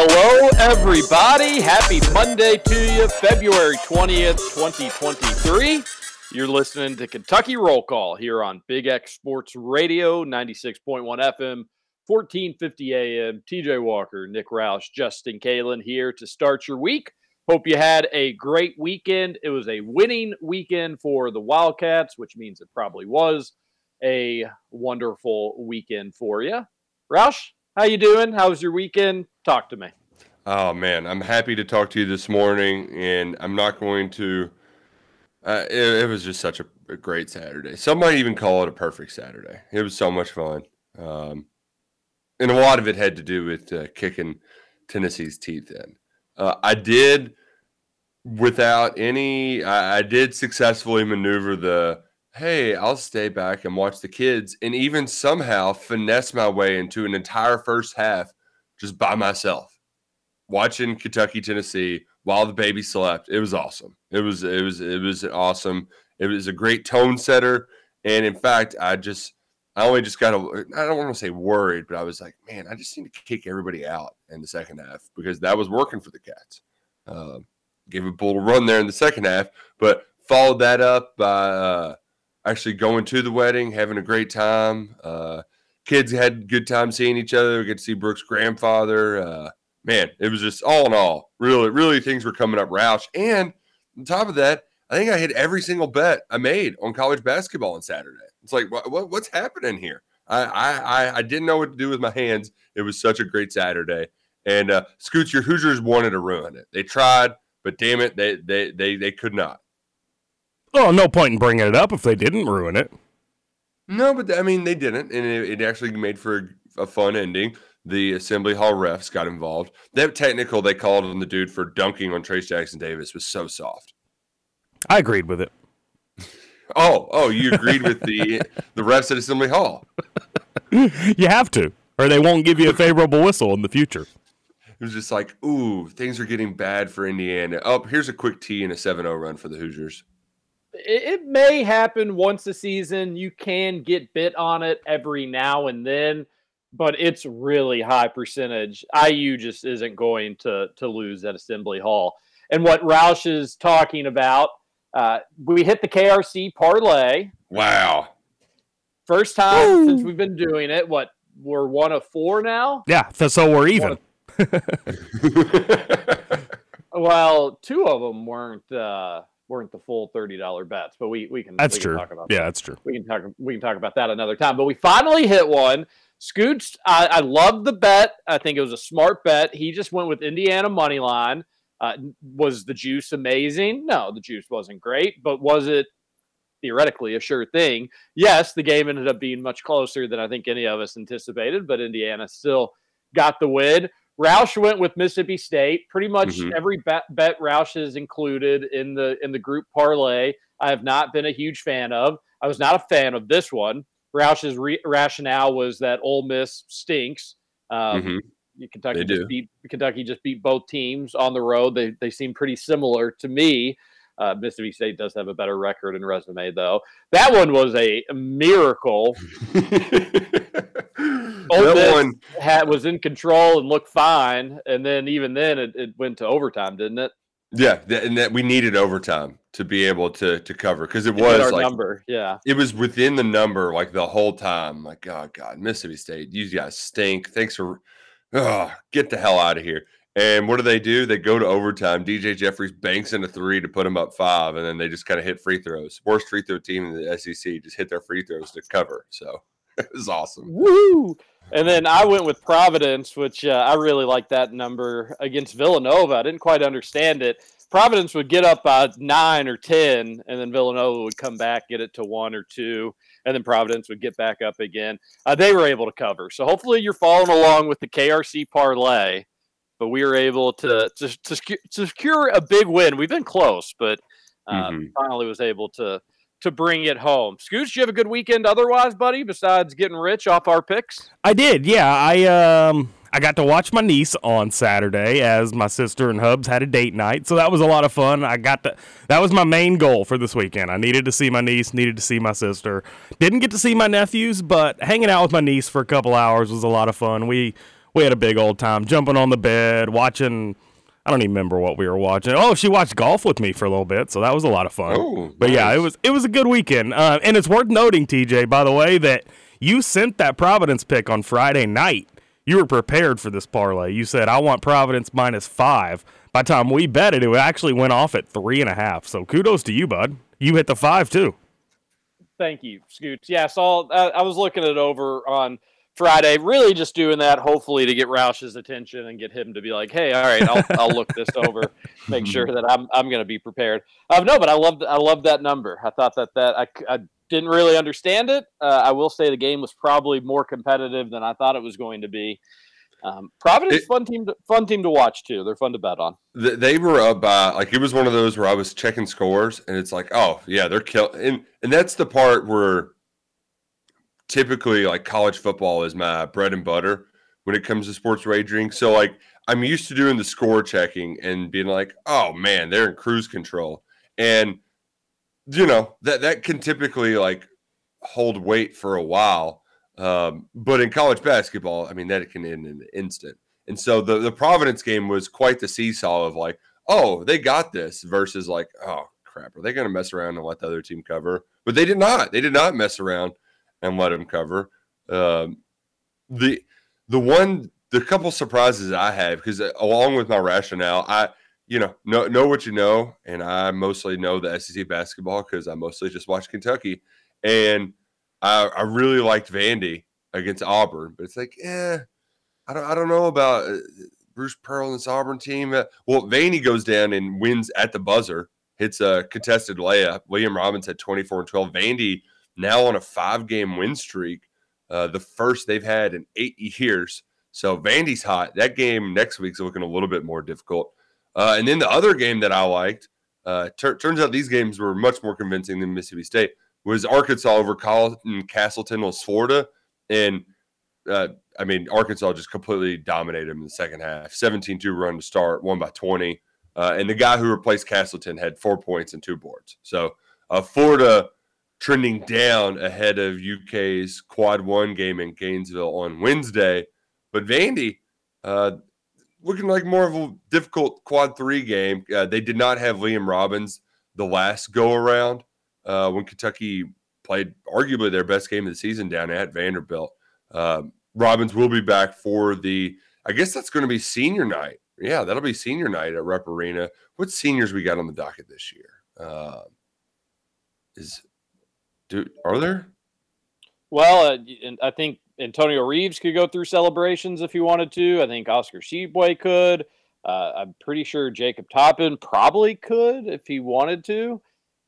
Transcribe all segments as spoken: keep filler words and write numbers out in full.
Hello, everybody. Happy Monday to you, February twentieth, twenty twenty-three. You're listening to Kentucky Roll Call here on Big X Sports Radio, ninety-six point one F M, fourteen fifty A M. T J Walker, Nick Roush, Justin Kalen here to start your week. Hope you had a great weekend. It was a winning weekend for the Wildcats, which means it probably was a wonderful weekend for you. Roush? How you doing? How was your weekend? Talk to me. Oh, man, I'm happy to talk to you this morning, and I'm not going to uh, – it, it was just such a, a great Saturday. Some might even call it a perfect Saturday. It was so much fun. Um, and a lot of it had to do with uh, kicking Tennessee's teeth in. Uh, I did without any I, – I did successfully maneuver the – hey, I'll stay back and watch the kids, and even somehow finesse my way into an entire first half just by myself, watching Kentucky, Tennessee while the baby slept. It was awesome. It was, it was, it was awesome. It was a great tone setter. And in fact, I just, I only just got, a, I don't want to say worried, but I was like, man, I just need to kick everybody out in the second half because that was working for the Cats. Uh, gave a bull run there in the second half, but followed that up by, uh, actually going to the wedding, having a great time. Uh, kids had a good time seeing each other. We get to see Brooks' grandfather. Uh, man, it was just all in all. Really, really things were coming up, Roush. And on top of that, I think I hit every single bet I made on college basketball on Saturday. It's like, what, what, what's happening here? I, I I didn't know what to do with my hands. It was such a great Saturday. And uh, Scoots, your Hoosiers wanted to ruin it. They tried, but damn it, they they they they could not. Oh, no point in bringing it up if they didn't ruin it. No, but I mean, they didn't, and it, it actually made for a, a fun ending. The Assembly Hall refs got involved. That technical they called on the dude for dunking on Trace Jackson Davis was so soft. I agreed with it. Oh, oh, you agreed with the the refs at Assembly Hall. You have to, or they won't give you a favorable whistle in the future. It was just like, ooh, things are getting bad for Indiana. Oh, here's a quick tee and a seven oh run for the Hoosiers. It may happen once a season. You can get bit on it every now and then, but it's really high percentage. I U just isn't going to, to lose at Assembly Hall. And what Roush is talking about, uh, we hit the K R C parlay. Wow. First time Woo. since we've been doing it. What, we're one of four now? Yeah, so we're even. Of... well, two of them weren't... Uh... weren't the full thirty dollars bets, but we, we can, that's we can true. talk about yeah, that. That's true. We can talk we can talk about that another time. But we finally hit one. Scoots, I, I love the bet. I think it was a smart bet. He just went with Indiana money line. Uh, was the juice amazing? No, the juice wasn't great, but was it theoretically a sure thing? Yes, the game ended up being much closer than I think any of us anticipated, but Indiana still got the win. Roush went with Mississippi State. Pretty much mm-hmm. every bet, bet Roush is included in the in the group parlay. I have not been a huge fan of. I was not a fan of this one. Roush's re- rationale was that Ole Miss stinks. Um, mm-hmm. Kentucky just beat Kentucky just beat both teams on the road. They they seem pretty similar to me. Uh, Mississippi State does have a better record and resume, though. That one was a miracle. Ole Miss had, was in control and looked fine, and then even then it, it went to overtime, didn't it? Yeah, that, and that we needed overtime to be able to to cover because it, it was our like number. Yeah, it was within the number like the whole time. Like, oh God, Mississippi State, you guys stink. Thanks for oh, get the hell out of here. And what do they do? They go to overtime. D J Jeffries banks into three to put them up five, and then they just kind of hit free throws. Worst free throw team in the S E C just hit their free throws to cover. So it was awesome. Woo! And then I went with Providence, which uh, I really like that number against Villanova. I didn't quite understand it. Providence would get up by nine or ten, and then Villanova would come back, get it to one or two, and then Providence would get back up again. Uh, they were able to cover. So hopefully you're following along with the K R C parlay, but we were able to, to, to, to secure a big win. We've been close, but uh, mm-hmm. finally was able to to bring it home. Scooch, you have a good weekend otherwise, buddy, besides getting rich off our picks? I did, yeah. I um I got to watch my niece on Saturday as my sister and Hubs had a date night, so that was a lot of fun. I got to, that was my main goal for this weekend. I needed to see my niece, needed to see my sister. Didn't get to see my nephews, but hanging out with my niece for a couple hours was a lot of fun. We we had a big old time, jumping on the bed, watching... I don't even remember what we were watching. Oh, she watched golf with me for a little bit, so that was a lot of fun. Oh, but nice. Yeah, it was it was a good weekend. Uh, and it's worth noting, T J, by the way, that you sent that Providence pick on Friday night. You were prepared for this parlay. You said, I want Providence minus five. By the time we bet it, it actually went off at three and a half. So kudos to you, bud. You hit the five, too. Thank you, Scoots. Yeah, so I, I was looking it over on Friday, really just doing that, hopefully, to get Roush's attention and get him to be like, "Hey, all right, I'll, I'll look this over, make sure that I'm I'm going to be prepared." Um, no, but I loved I loved that number. I thought that that I, I didn't really understand it. Uh, I will say the game was probably more competitive than I thought it was going to be. Um, Providence, it, fun team, to, fun team to watch too. They're fun to bet on. Th- they were up by like it was one of those where I was checking scores and it's like, oh yeah, they're killing, and and that's the part where typically like college football is my bread and butter when it comes to sports wagering. So like I'm used to doing the score checking and being like, oh man, they're in cruise control. And you know, that, that can typically like hold weight for a while. Um, but in college basketball, I mean, that can end in an instant. And so the, the Providence game was quite the seesaw of like, oh, they got this versus like, oh crap, are they going to mess around and let the other team cover? But they did not, they did not mess around and let him cover. Um, the the one the couple surprises I had, because along with my rationale, I you know know know what you know, and I mostly know the S E C basketball because I mostly just watch Kentucky, and I, I really liked Vandy against Auburn, but it's like, eh, I don't I don't know about Bruce Pearl and this Auburn team. Well, Vandy goes down and wins at the buzzer, hits a contested layup. Liam Robbins had twenty-four and twelve. Vandy now on a five-game win streak, uh, the first they've had in eight years. So Vandy's hot. That game next week's looking a little bit more difficult. Uh, and then the other game that I liked, uh, tur- turns out these games were much more convincing than Mississippi State, was Arkansas over Cal- Castleton was Florida. And, uh, I mean, Arkansas just completely dominated them in the second half. seventeen two run to start, won by twenty. Uh, and the guy who replaced Castleton had four points and two boards. So uh, Florida trending down ahead of U K's quad one game in Gainesville on Wednesday. But Vandy, uh, looking like more of a difficult quad three game. Uh, they did not have Liam Robbins the last go around uh, when Kentucky played arguably their best game of the season down at Vanderbilt. Uh, Robbins will be back for the, I guess that's going to be senior night. Yeah, that'll be senior night at Rupp Arena. What seniors we got on the docket this year? Uh, is... Dude, are there? Well, uh, I think Antonio Reeves could go through celebrations if he wanted to. I think Oscar Tshiebwe could. Uh, I'm pretty sure Jacob Toppin probably could if he wanted to.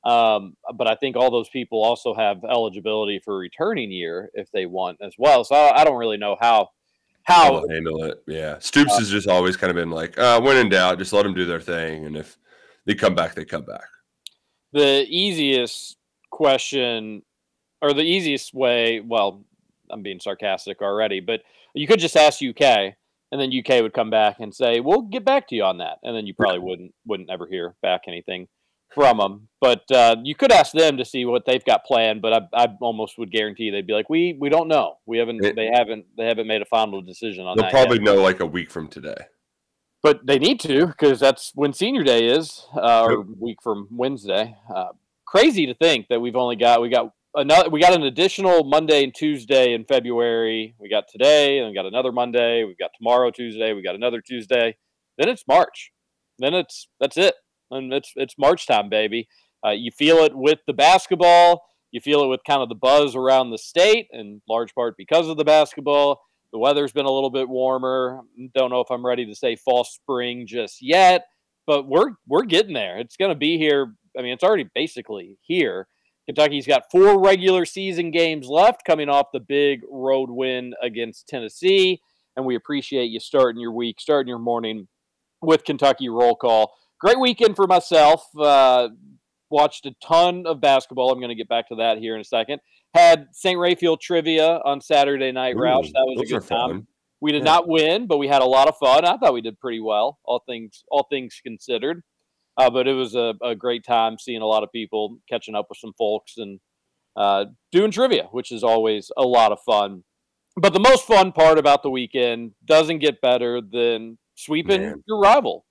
Um, but I think all those people also have eligibility for returning year if they want as well. So I, I don't really know how. How I'll handle it. Yeah. Stoops uh, has just always kind of been like, uh, when in doubt, just let them do their thing. And if they come back, they come back. The easiest question, or the easiest way, well, I'm being sarcastic already, but you could just ask U K, and then U K would come back and say, we'll get back to you on that, and then you probably wouldn't wouldn't ever hear back anything from them. But uh, you could ask them to see what they've got planned. But I, I almost would guarantee they'd be like, "We we don't know. We haven't. It, they haven't. They haven't made a final decision on." They'll that probably yet. know like a week from today. But they need to, because that's when Senior Day is, uh, or a week from Wednesday. Uh, crazy to think that we've only got we got another we got an additional Monday and Tuesday in February. We got today, and we got another Monday. We've got tomorrow Tuesday. We got another Tuesday. Then it's March. Then it's that's it. And it's it's March time, baby. Uh, you feel it with the basketball. You feel it with kind of the buzz around the state, in large part because of the basketball. The weather's been a little bit warmer. Don't know if I'm ready to say fall spring just yet, but we're we're getting there. It's going to be here. I mean, it's already basically here. Kentucky's got four regular season games left, coming off the big road win against Tennessee, and we appreciate you starting your week, starting your morning with Kentucky Roll Call. Great weekend for myself. Uh, watched a ton of basketball. I'm going to get back to that here in a second. Had Saint Raphael trivia on Saturday night, Ooh, Roush. That was a good time. Fun. We did yeah. not win, but we had a lot of fun. I thought we did pretty well, all things all things considered. Uh, but it was a, a great time seeing a lot of people, catching up with some folks, and uh, doing trivia, which is always a lot of fun. But the most fun part about the weekend doesn't get better than sweeping Man. your rival.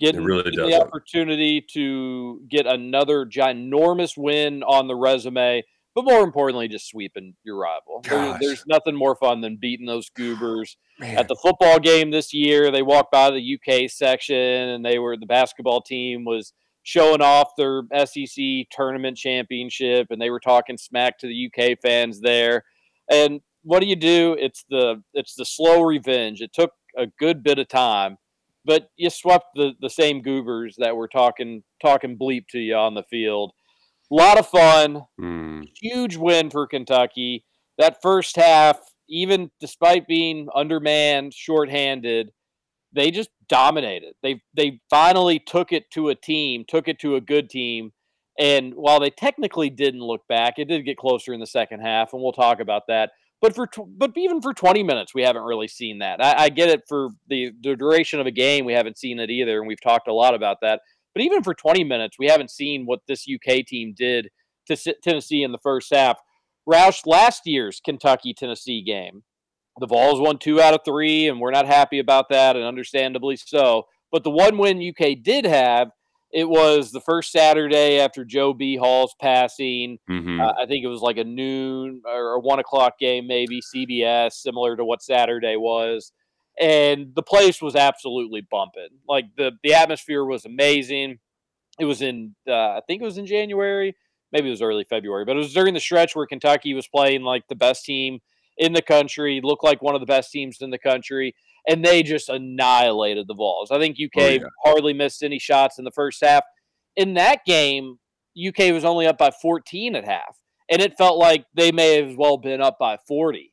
Getting really the opportunity to get another ginormous win on the resume. But more importantly, just sweeping your rival. There, there's nothing more fun than beating those goobers. Man. At the football game this year, they walked by the U K section, and they were the basketball team was showing off their S E C tournament championship, and they were talking smack to the U K fans there. And what do you do? It's the it's the slow revenge. It took a good bit of time, but you swept the, the same goobers that were talking talking bleep to you on the field. A lot of fun, mm. huge win for Kentucky. That first half, even despite being undermanned, shorthanded, they just dominated. They they finally took it to a team, took it to a good team. And while they technically didn't look back, it did get closer in the second half, and we'll talk about that. But for tw- but even for twenty minutes, we haven't really seen that. I, I get it for the, the duration of a game, we haven't seen it either, and we've talked a lot about that. But even for twenty minutes, we haven't seen what this U K team did to Tennessee in the first half. Roush, last year's Kentucky-Tennessee game, the Vols won two out of three, and we're not happy about that, and understandably so. But the one win U K did have, it was the first Saturday after Joe B. Hall's passing. Mm-hmm. Uh, I think it was like a noon or a one o'clock game, maybe, C B S, similar to what Saturday was. And the place was absolutely bumping. Like, the, the atmosphere was amazing. It was in, uh, I think it was in January. Maybe it was early February. But it was during the stretch where Kentucky was playing, like, the best team in the country, looked like one of the best teams in the country. And they just annihilated the Vols. I think U K oh, yeah. hardly missed any shots in the first half. In that game, U K was only up by fourteen at half. And it felt like they may have well been up by forty.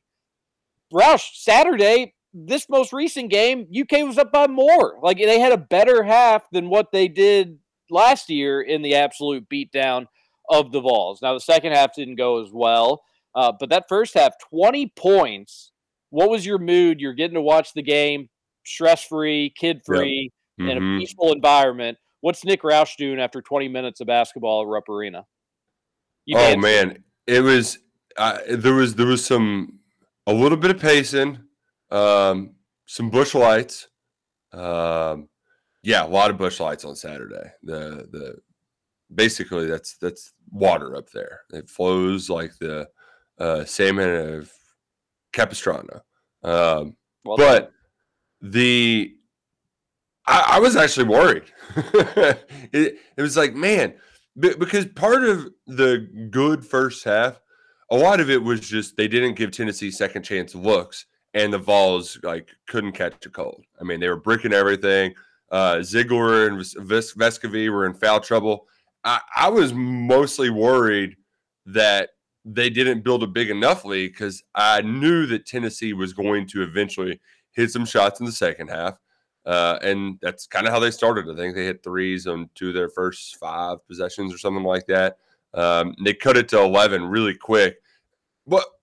Roush, Saturday... This most recent game, U K was up by more. Like, they had a better half than what they did last year in the absolute beatdown of the Vols. Now, the second half didn't go as well, uh, but that first half, twenty points. What was your mood? You're getting to watch the game stress-free, kid-free, yep. mm-hmm. in a peaceful environment. What's Nick Roush doing after twenty minutes of basketball at Rupp Arena? You oh, man. It was uh, – there was, there was some – a little bit of pacing – Um, some bush lights. Um, yeah, a lot of bush lights on Saturday. The, the, basically that's, that's water up there. It flows like the, uh, salmon of Capistrano. Um, well, but the, I, I was actually worried. it, it was like, man, b- because part of the good first half, a lot of it was just, they didn't give Tennessee second chance looks. And the Vols, like, couldn't catch a cold. I mean, they were bricking everything. Uh, Ziegler and Ves- Vescovy were in foul trouble. I-, I was mostly worried that they didn't build a big enough lead, because I knew that Tennessee was going to eventually hit some shots in the second half. Uh, and that's kind of how they started. I think they hit threes on two of their first five possessions or something like that. Um, they cut it to eleven really quick. But –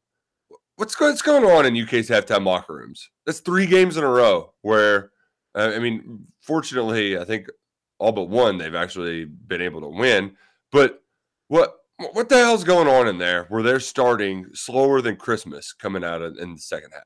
What's going on in U K's halftime locker rooms? That's three games in a row where, I mean, fortunately, I think all but one they've actually been able to win. But what what the hell's going on in there where they're starting slower than Christmas coming out of, in the second half?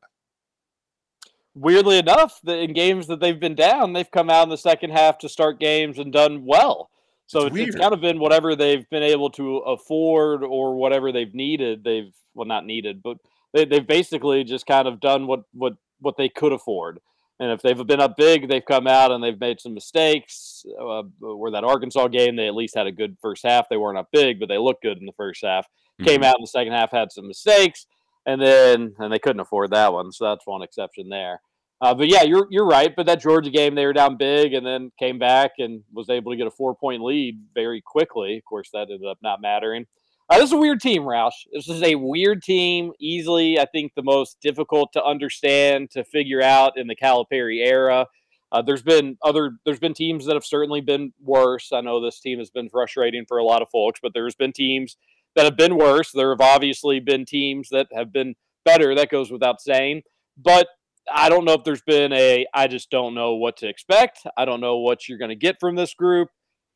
Weirdly enough, in games that they've been down, they've come out in the second half to start games and done well. So it's, it's, it's kind of been whatever they've been able to afford or whatever they've needed. They've, well, not needed, but they, they've basically just kind of done what, what, what they could afford. And if they've been up big, they've come out and they've made some mistakes. Uh, where that Arkansas game, they at least had a good first half. They weren't up big, but they looked good in the first half. Mm-hmm. Came out in the second half, had some mistakes, and then and they couldn't afford that one. So that's one exception there. Uh, but, yeah, you're you're right. But that Georgia game, they were down big and then came back and was able to get a four-point lead very quickly. Of course, that ended up not mattering. Uh, this is a weird team, Roush. This is a weird team, easily, I think, the most difficult to understand, to figure out in the Calipari era. Uh, there's been other, there's been teams that have certainly been worse. I know this team has been frustrating for a lot of folks, but there's been teams that have been worse. There have obviously been teams that have been better. That goes without saying. But I don't know if there's been a, I just don't know what to expect. I don't know what you're going to get from this group.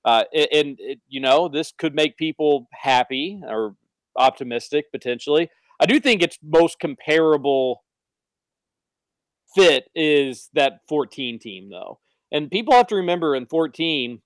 Uh, and, and it, you know, this could make people happy or optimistic, potentially. I do think its most comparable fit is that fourteen team, though. And people have to remember in fourteen,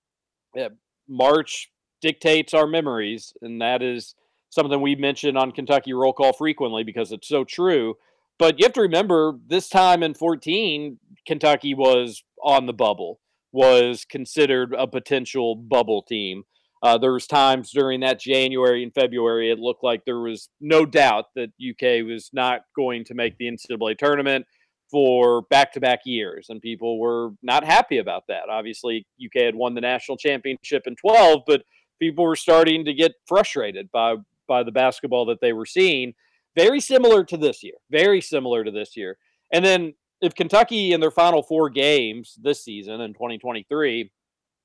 uh, March dictates our memories. And that is something we mention on Kentucky Roll Call frequently because it's so true. But you have to remember, this time in fourteen, Kentucky was on the bubble, was considered a potential bubble team. Uh, there was times during that January and February, it looked like there was no doubt that U K was not going to make the N C double A tournament for back-to-back years, and people were not happy about that. Obviously, U K had won the national championship in twelve, but people were starting to get frustrated by, by the basketball that they were seeing. Very similar to this year. Very similar to this year. And then if Kentucky in their final four games this season in twenty twenty-three,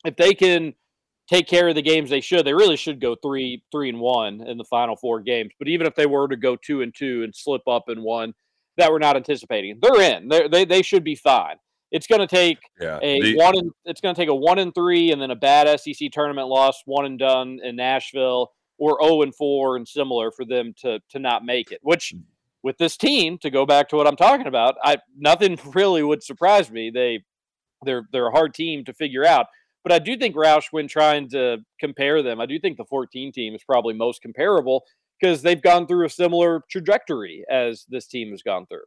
if they can take care of the games they should, they really should go three, three and one in the final four games. But even if they were to go two and two and slip up in one that we're not anticipating, they're in. They're, they they should be fine. It's going to take yeah, a the- one. And, it's going to take a one and three and then a bad S E C tournament loss, one and done in Nashville, or oh and four and similar for them to to not make it, which with this team, to go back to what I'm talking about, I nothing really would surprise me. They, they're they're a hard team to figure out. But I do think, Roush, when trying to compare them, I do think the fourteen team is probably most comparable because they've gone through a similar trajectory as this team has gone through.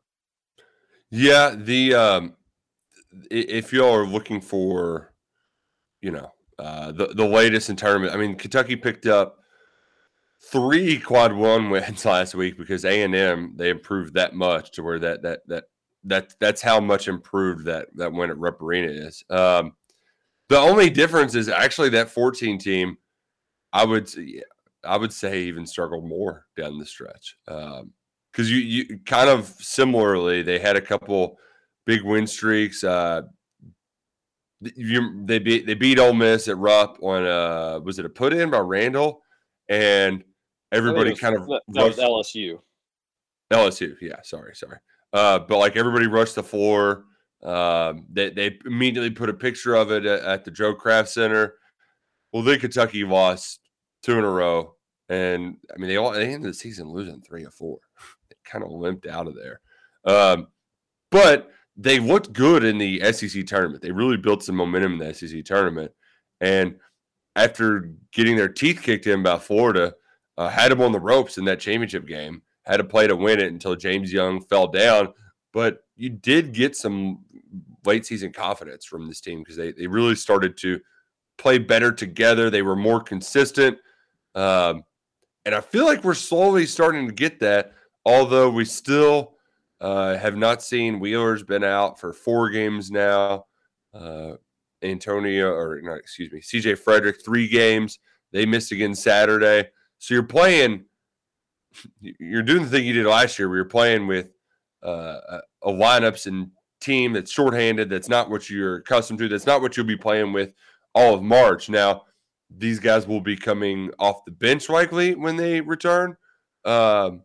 Yeah, the um, if y'all are looking for, you know, uh, the, the latest in tournament, I mean, Kentucky picked up three quad one wins last week because A and M, they improved that much to where that that that that that's how much improved that that win at Rupp Arena is. Um, the only difference is actually that fourteen team, I would I would say even struggled more down the stretch because um, you you kind of similarly they had a couple big win streaks. Uh, you, they beat they beat Ole Miss at Rupp on a, was it a put in by Randall? And everybody was, kind of that rushed, was L S U. L S U, yeah, sorry, sorry. Uh, but like everybody rushed the floor. Um, they they immediately put a picture of it at, at the Joe Kraft Center. Well, then Kentucky lost two in a row, and I mean they all they ended the season losing three or four. They kind of limped out of there, um, but they looked good in the S E C tournament. They really built some momentum in the S E C tournament, and after getting their teeth kicked in by Florida, uh, had them on the ropes in that championship game, had to play to win it until James Young fell down. But you did get some late-season confidence from this team because they, they really started to play better together. They were more consistent. Um, and I feel like we're slowly starting to get that, although we still uh, have not seen Wheeler's been out for four games now. Uh Antonio, or not, excuse me, C J Frederick, three games. They missed again Saturday. So you're playing, you're doing the thing you did last year where you're playing with uh, a lineups and team that's shorthanded, that's not what you're accustomed to, that's not what you'll be playing with all of March. Now, these guys will be coming off the bench likely when they return. Um,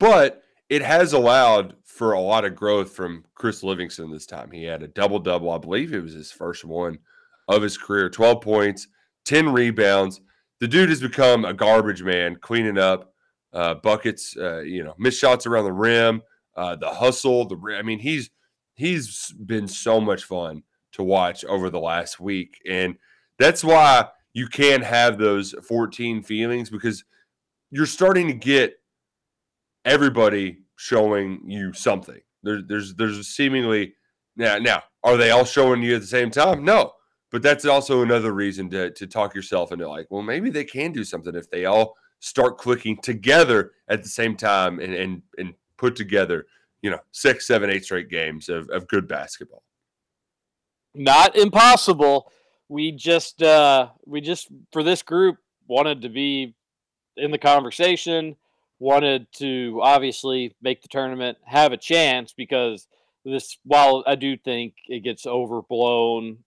but it has allowed for a lot of growth from Chris Livingston this time. He had a double-double. I believe it was his first one of his career. twelve points, ten rebounds. The dude has become a garbage man, cleaning up uh, buckets, uh, you know, missed shots around the rim, uh, the hustle. The I mean, he's he's been so much fun to watch over the last week. And that's why you can't have those fourteen feelings, because you're starting to get everybody showing you something. There, there's there's seemingly now, now, are they all showing you at the same time? No. But that's also another reason to to talk yourself into, like, well, maybe they can do something if they all start clicking together at the same time and and, and put together, you know, six, seven, eight straight games of, of good basketball. Not impossible. We just uh, we just for this group wanted to be in the conversation, wanted to obviously make the tournament, have a chance, because this, while I do think it gets overblown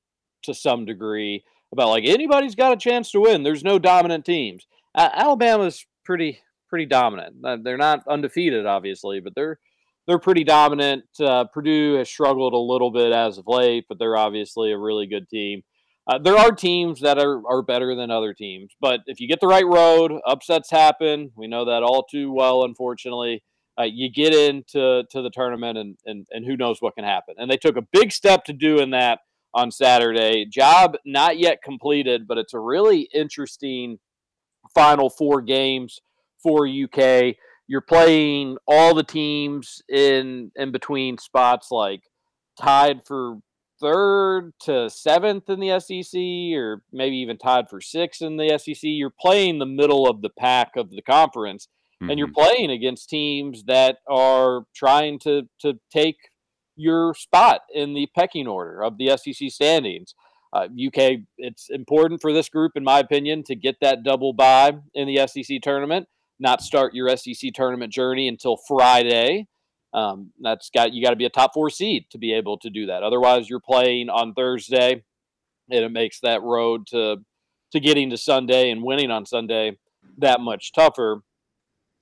to some degree about, like, anybody's got a chance to win, there's no dominant teams. Uh, Alabama's pretty pretty dominant. Uh, they're not undefeated, obviously, but they're they're pretty dominant. Uh, Purdue has struggled a little bit as of late, but they're obviously a really good team. Uh, there are teams that are, are better than other teams, but if you get the right road, upsets happen. We know that all too well, unfortunately. Uh, you get into to the tournament, and, and, and who knows what can happen. And they took a big step to doing that on Saturday. Job not yet completed, but it's a really interesting final four games for U K. You're playing all the teams in in between spots, like tied for third to seventh in the S E C, or maybe even tied for sixth in the S E C. You're playing the middle of the pack of the conference, mm-hmm. and you're playing against teams that are trying to to take your spot in the pecking order of the S E C standings. Uh, U K, it's important for this group, in my opinion, to get that double bye in the S E C tournament, not start your S E C tournament journey until Friday. Um, that's got, you got to be a top four seed to be able to do that. Otherwise, you're playing on Thursday, and it makes that road to, to getting to Sunday and winning on Sunday that much tougher.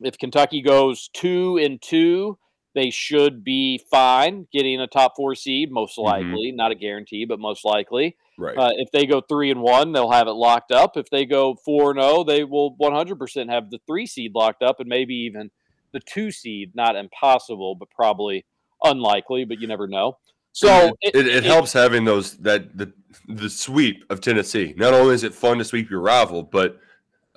If Kentucky goes two and two, they should be fine getting a top four seed, most likely, mm-hmm. not a guarantee, but most likely. Right. Uh, if they go three and one, they'll have it locked up. If they go four and zero, they will one hundred percent have the three seed locked up, and maybe even the two seed. Not impossible, but probably unlikely, but you never know. So it, it, it, it helps it, having those that the the sweep of Tennessee. Not only is it fun to sweep your rival, but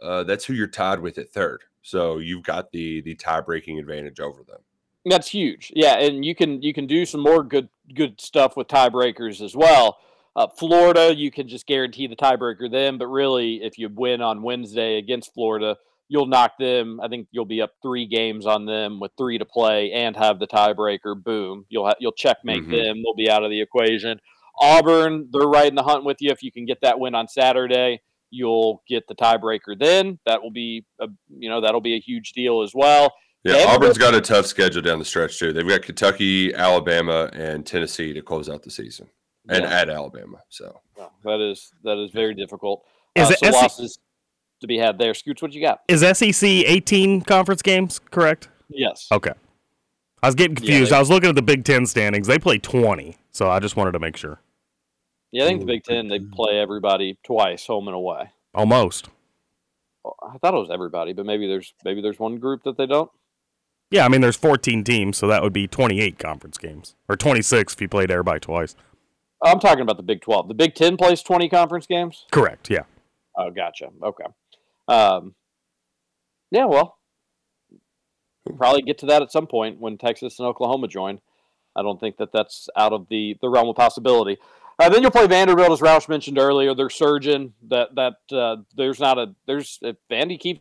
uh, that's who you're tied with at third. So you've got the the tie breaking advantage over them. That's huge. Yeah, and you can you can do some more good good stuff with tiebreakers as well. Uh, Florida, you can just guarantee the tiebreaker then, but really, if you win on Wednesday against Florida, you'll knock them. I think you'll be up three games on them with three to play and have the tiebreaker. Boom. You'll ha- you'll checkmate mm-hmm. them. They'll be out of the equation. Auburn, they're right in the hunt with you. If you can get that win on Saturday, you'll get the tiebreaker then. That will be a, you know, that'll be a huge deal as well. Yeah, Vanderbilt, Auburn's got a tough schedule down the stretch too. They've got Kentucky, Alabama, and Tennessee to close out the season, and yeah. at Alabama. So yeah, that is that is very difficult. Is uh, it so S- losses to be had there. Scoots, what you got? Is S E C eighteen conference games correct? Yes. Okay. I was getting confused. Yeah, I was looking at the Big Ten standings. They play twenty, so I just wanted to make sure. Yeah, I think the Big Ten, they play everybody twice, home and away. Almost. I thought it was everybody, but maybe there's maybe there's one group that they don't. Yeah, I mean, there's fourteen teams, so that would be twenty-eight conference games, or twenty-six if you played everybody twice. I'm talking about the Big twelve. The Big Ten plays twenty conference games? Correct, yeah. Oh, gotcha. Okay. Um, yeah, well, we'll probably get to that at some point when Texas and Oklahoma join. I don't think that that's out of the, the realm of possibility. Uh, then you'll play Vanderbilt, as Roush mentioned earlier. They're surging. That that uh, there's not a there's if Vandy keeps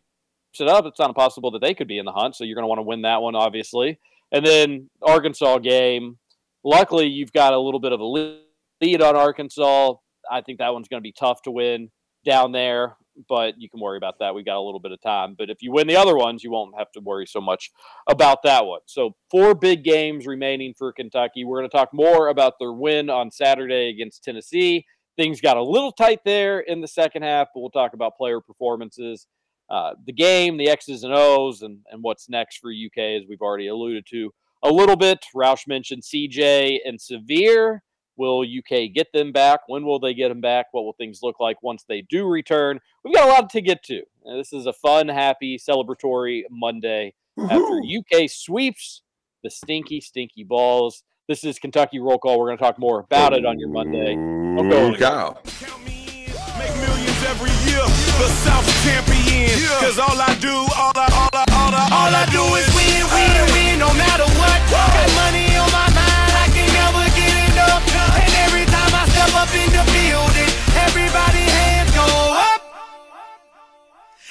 it up, it's not impossible that they could be in the hunt. So you're going to want to win that one, obviously. And then Arkansas game. Luckily, you've got a little bit of a lead on Arkansas. I think that one's going to be tough to win down there, but you can worry about that. We got a little bit of time. But if you win the other ones, you won't have to worry so much about that one. So four big games remaining for Kentucky. We're going to talk more about their win on Saturday against Tennessee. Things got a little tight there in the second half, but we'll talk about player performances, uh, the game, the X's and O's, and, and what's next for U K, as we've already alluded to a little bit. Roush mentioned C J and Severe. Will U K get them back? When will they get them back? What will things look like once they do return? We've got a lot to get to. This is a fun, happy, celebratory Monday Woo-hoo. After U K sweeps the stinky, stinky balls. This is Kentucky Roll Call. We're going to talk more about it on your Monday. Roll Call. Make millions every year. The South champion. Because all I do, all I, all I, all I, all I do is win, win, win. No matter what. Got money on my mind. I can never get enough. And every time I step up in the building, everybody hands go up.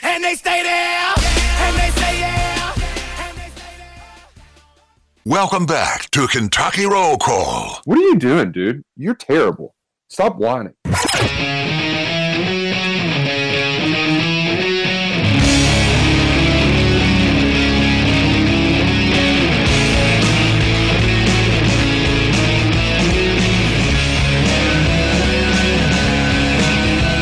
And they stay there. And they stay there. And they stay there. Welcome back to Kentucky Roll Call. What are you doing, dude? You're terrible. Stop whining.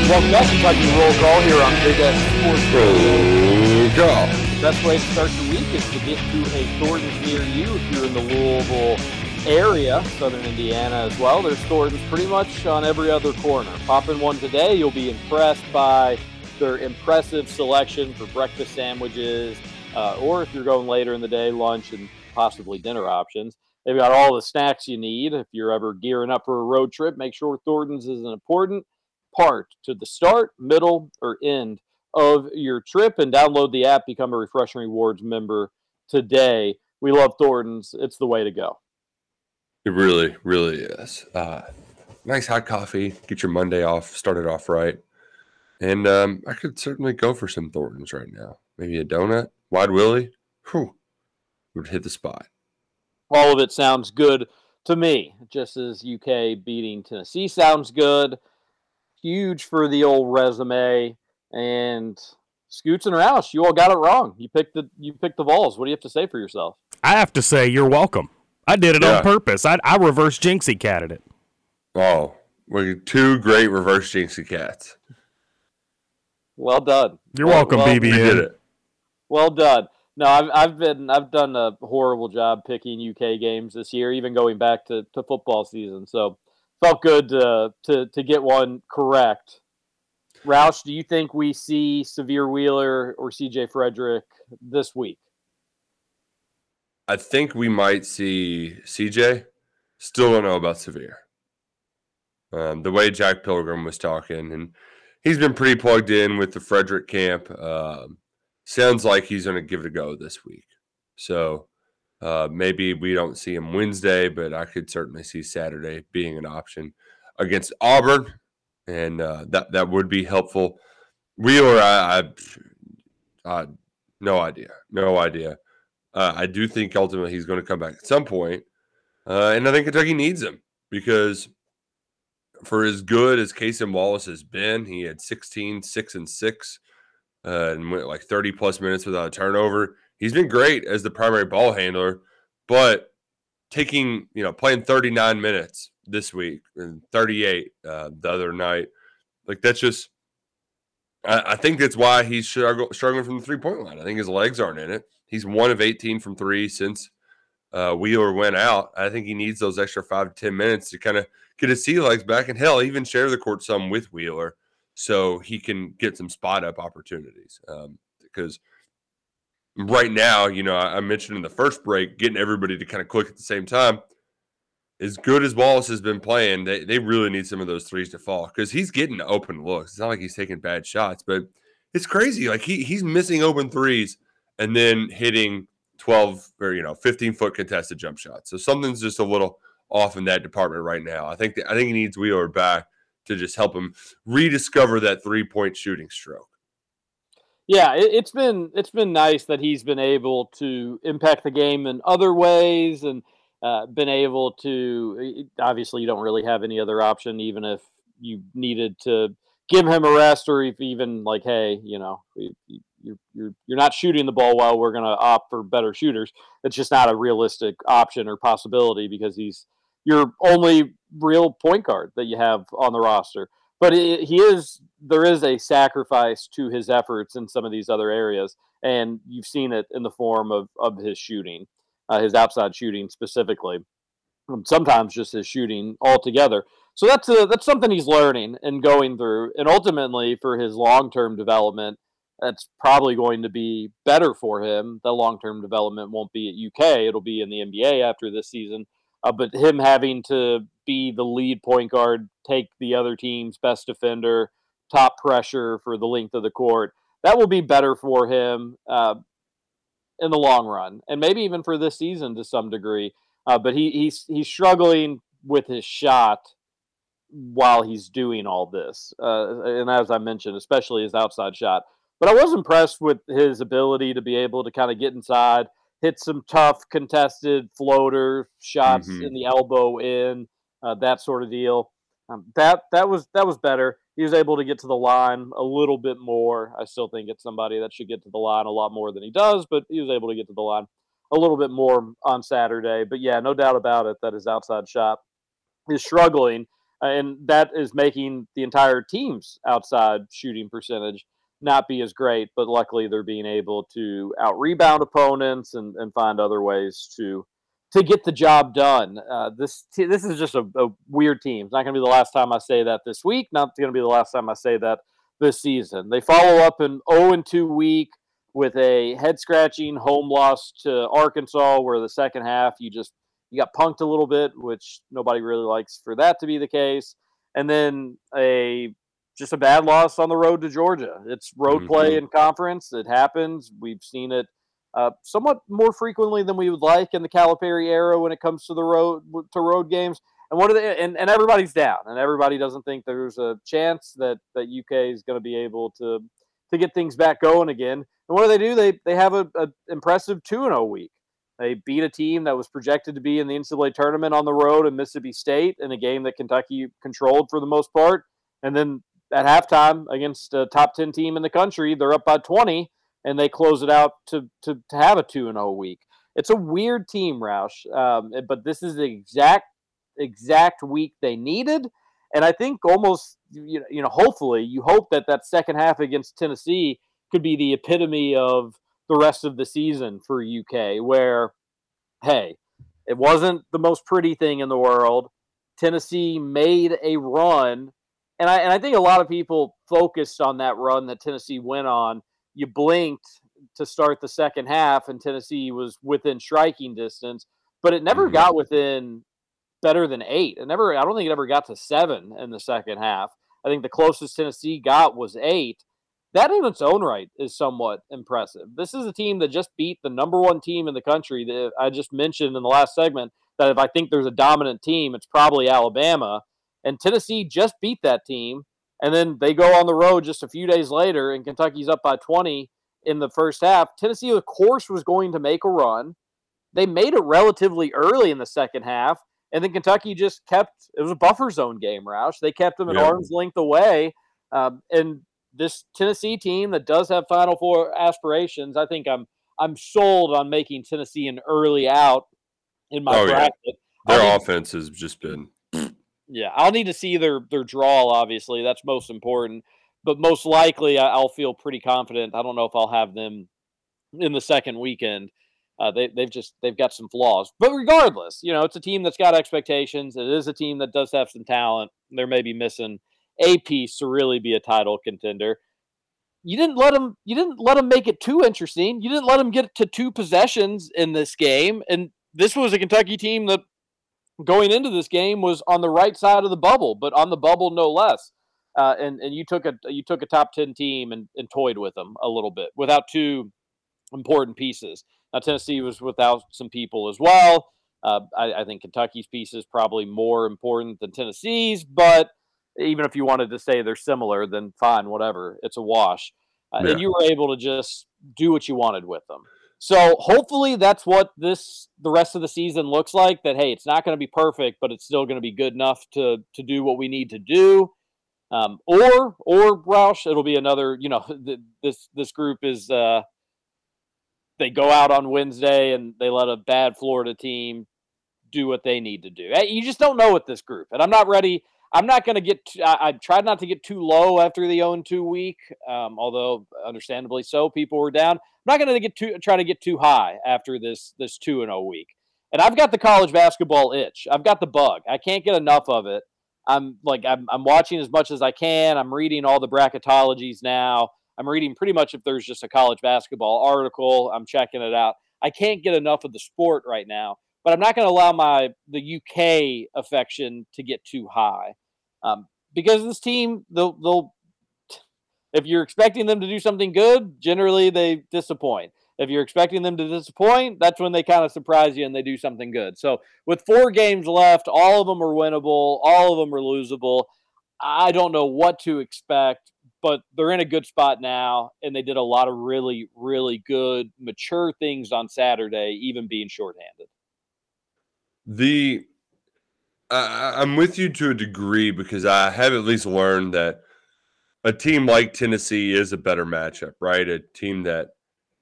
Welcome back to Kentucky Roll Call here on Big X Sports Radio. Roll Call. The best way to start your week is to get to a Thornton's near you if you're in the Louisville area, southern Indiana as well. There's Thornton's pretty much on every other corner. Pop in one today. You'll be impressed by their impressive selection for breakfast sandwiches, uh, or if you're going later in the day, lunch and possibly dinner options. They've got all the snacks you need. If you're ever gearing up for a road trip, make sure Thornton's is an important part to the start, middle, or end of your trip, and download the app. Become a Refreshing Rewards member today. We love Thornton's. It's the way to go. It really, really is. Uh, nice hot coffee. Get your Monday off. Start it off right. And um, I could certainly go for some Thornton's right now. Maybe a donut. Wide Willie. Whew. Would hit the spot. All of it sounds good to me. Just as U K beating Tennessee sounds good. Huge for the old resume, and Scoots and Roush, you all got it wrong. You picked the you picked the Vols. What do you have to say for yourself? I have to say you're welcome. I did it yeah. on purpose. I I reverse jinxie catted it. Oh, well, two great reverse jinxie cats. Well done. You're well, welcome, well, B B N. You did it. Well done. No, I've I've been I've done a horrible job picking U K games this year, even going back to, to football season. So. Felt good to, to to get one correct. Roush, do you think we see Severe Wheeler or C J Frederick this week? I think we might see C J. Still don't know about Severe. Um, the way Jack Pilgrim was talking, and he's been pretty plugged in with the Frederick camp. Um, sounds like he's going to give it a go this week. So... Uh, maybe we don't see him Wednesday, but I could certainly see Saturday being an option against Auburn, and uh, that that would be helpful. Wheeler, I, I, I no idea, no idea. Uh, I do think ultimately he's going to come back at some point, uh, and I think Kentucky needs him because for as good as Casey Wallace has been, he had sixteen, six, and six, uh, and went like thirty plus minutes without a turnover. He's been great as the primary ball handler, but taking, you know, playing thirty-nine minutes this week and thirty-eight uh, the other night, like that's just, I, I think that's why he's struggle, struggling from the three-point line. I think his legs aren't in it. He's one of eighteen from three since uh, Wheeler went out. I think he needs those extra five to ten minutes to kind of get his sea legs back and hell, even share the court some with Wheeler so he can get some spot-up opportunities um, because right now, you know, I mentioned in the first break, getting everybody to kind of click at the same time. As good as Wallace has been playing, they, they really need some of those threes to fall because he's getting open looks. It's not like he's taking bad shots, but it's crazy. Like he he's missing open threes and then hitting twelve or, you know, fifteen-foot contested jump shots. So something's just a little off in that department right now. I think that, I think he needs Wheeler back to just help him rediscover that three-point shooting stroke. Yeah, it's been it's been nice that he's been able to impact the game in other ways and uh, been able to, obviously you don't really have any other option even if you needed to give him a rest or if even like, hey, you know, you're, you're, you're not shooting the ball well, we're going to opt for better shooters. It's just not a realistic option or possibility because he's your only real point guard that you have on the roster. But he is, there is a sacrifice to his efforts in some of these other areas, and you've seen it in the form of, of his shooting, uh, his outside shooting specifically. and sometimes just his shooting altogether. So that's a, that's something he's learning and going through. And ultimately, for his long-term development, that's probably going to be better for him. The long-term development won't be at U K. It'll be in the N B A after this season. Uh, but him having to be the lead point guard, take the other team's best defender, top pressure for the length of the court, that will be better for him uh, in the long run. And maybe even for this season to some degree. Uh, but he he's, he's struggling with his shot while he's doing all this. Uh, and as I mentioned, especially his outside shot. But I was impressed with his ability to be able to kind of get inside, hit some tough contested floater shots mm-hmm. in the elbow in, uh, that sort of deal. Um, that that was that was better. He was able to get to the line a little bit more. I still think it's somebody that should get to the line a lot more than he does, but he was able to get to the line a little bit more on Saturday. But, yeah, no doubt about it that his outside shot is struggling, and that is making the entire team's outside shooting percentage not be as great, but luckily they're being able to out-rebound opponents and, and find other ways to to get the job done. Uh, this t- this is just a, a weird team. It's not going to be the last time I say that this week. Not going to be the last time I say that this season. They follow up an oh and two week with a head-scratching home loss to Arkansas, where the second half you just you got punked a little bit, which nobody really likes for that to be the case. And then a just a bad loss on the road to Georgia. It's road mm-hmm. play in conference. It happens. We've seen it uh, somewhat more frequently than we would like in the Calipari era when it comes to the road to road games. And what are they? And, and everybody's down, and everybody doesn't think there's a chance that that U K is going to be able to to get things back going again. And what do they do? They they have a, a impressive two and zero week. They beat a team that was projected to be in the N C double A tournament on the road in Mississippi State in a game that Kentucky controlled for the most part, and then at halftime against a top ten team in the country, they're up by twenty, and they close it out to to, to have a two and oh week. It's a weird team, Roush, um, but this is the exact exact week they needed. And I think almost, you know, you know, hopefully, you hope that that second half against Tennessee could be the epitome of the rest of the season for U K, where, hey, it wasn't the most pretty thing in the world. Tennessee made a run. And I and I think a lot of people focused on that run that Tennessee went on. You blinked to start the second half, and Tennessee was within striking distance, but it never mm-hmm. got within better than eight. It never. I don't think it ever got to seven in the second half. I think the closest Tennessee got was eight. That in its own right is somewhat impressive. This is a team that just beat the number one team in the country that I just mentioned in the last segment, that if I think there's a dominant team, it's probably Alabama. And Tennessee just beat that team, and then they go on the road just a few days later, and Kentucky's up by twenty in the first half. Tennessee, of course, was going to make a run. They made it relatively early in the second half, and then Kentucky just kept – it was a buffer zone game, Roush. They kept them at yeah. arm's length away. Um, and this Tennessee team that does have Final Four aspirations, I think I'm I'm sold on making Tennessee an early out in my oh, bracket. Yeah. Their I mean, offense has just been – Yeah, I'll need to see their, their draw, obviously. That's most important. But most likely, I'll feel pretty confident. I don't know if I'll have them in the second weekend. Uh, they, they've just they've got some flaws. But regardless, you know, it's a team that's got expectations. It is a team that does have some talent. They're maybe missing a piece to really be a title contender. You didn't let them. You didn't let them make it too interesting. You didn't let them get to two possessions in this game. And this was a Kentucky team that, going into this game, was on the right side of the bubble, but on the bubble no less. Uh, and and you took a you took a top ten team and, and toyed with them a little bit without two important pieces. Now Tennessee was without some people as well. Uh, I, I think Kentucky's piece is probably more important than Tennessee's, but even if you wanted to say they're similar, then fine, whatever. It's a wash. Uh, yeah. And you were able to just do what you wanted with them. So hopefully that's what this the rest of the season looks like, that, hey, it's not going to be perfect, but it's still going to be good enough to to do what we need to do. Um, or, or Roush, it'll be another, you know, th- this this group is, uh, they go out on Wednesday and they let a bad Florida team do what they need to do. You just don't know with this group. And I'm not ready. I'm not going to get, t- I, I tried not to get too low after the oh and two week, um, although understandably so, people were down. I'm not going to get too, try to get too high after this this two and oh week. And I've got the college basketball itch. I've got the bug. I can't get enough of it. I'm like I'm I'm watching as much as I can. I'm reading all the bracketologies now. I'm reading pretty much if there's just a college basketball article, I'm checking it out. I can't get enough of the sport right now, but I'm not going to allow my the U K affection to get too high. Um, because this team, they'll, they'll if you're expecting them to do something good, generally they disappoint. If you're expecting them to disappoint, that's when they kind of surprise you and they do something good. So with four games left, all of them are winnable. All of them are losable. I don't know what to expect, but they're in a good spot now, and they did a lot of really, really good, mature things on Saturday, even being shorthanded. The I, I'm with you to a degree because I have at least learned that a team like Tennessee is a better matchup, right? A team that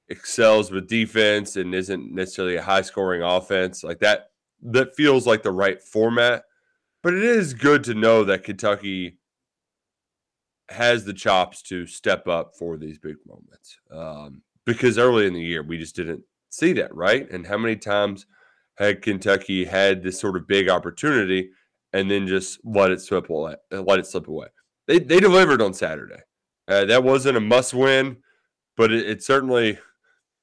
excels with defense and isn't necessarily a high-scoring offense like that. That feels like the right format, but it is good to know that Kentucky has the chops to step up for these big moments um, because early in the year we just didn't see that, right? And how many times had Kentucky had this sort of big opportunity and then just let it slip away? Let it slip away. They they delivered on Saturday. Uh, that wasn't a must-win, but it, it certainly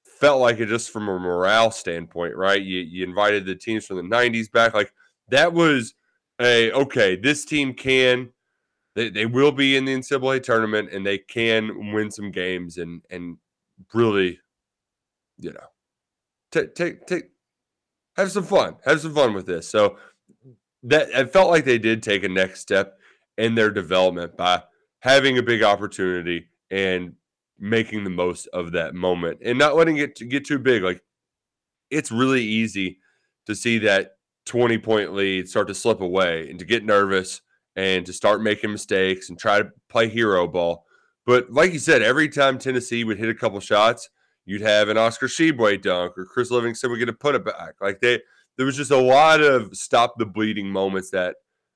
felt like it just from a morale standpoint, right? You you invited the teams from the nineties back. Like that was a, okay, this team can, they, they will be in the N C double A tournament and they can win some games and, and really, you know, take, take, take, have some fun, have some fun with this. So that it felt like they did take a next step in their development by having a big opportunity and making the most of that moment and not letting it get too big. Like it's really easy to see that twenty point lead start to slip away and to get nervous and to start making mistakes and try to play hero ball. But like you said, every time Tennessee would hit a couple shots, you'd have an Oscar Tshiebwe dunk or Chris Livingston would get a put it back. Like they, there was just a lot of stop the bleeding moments that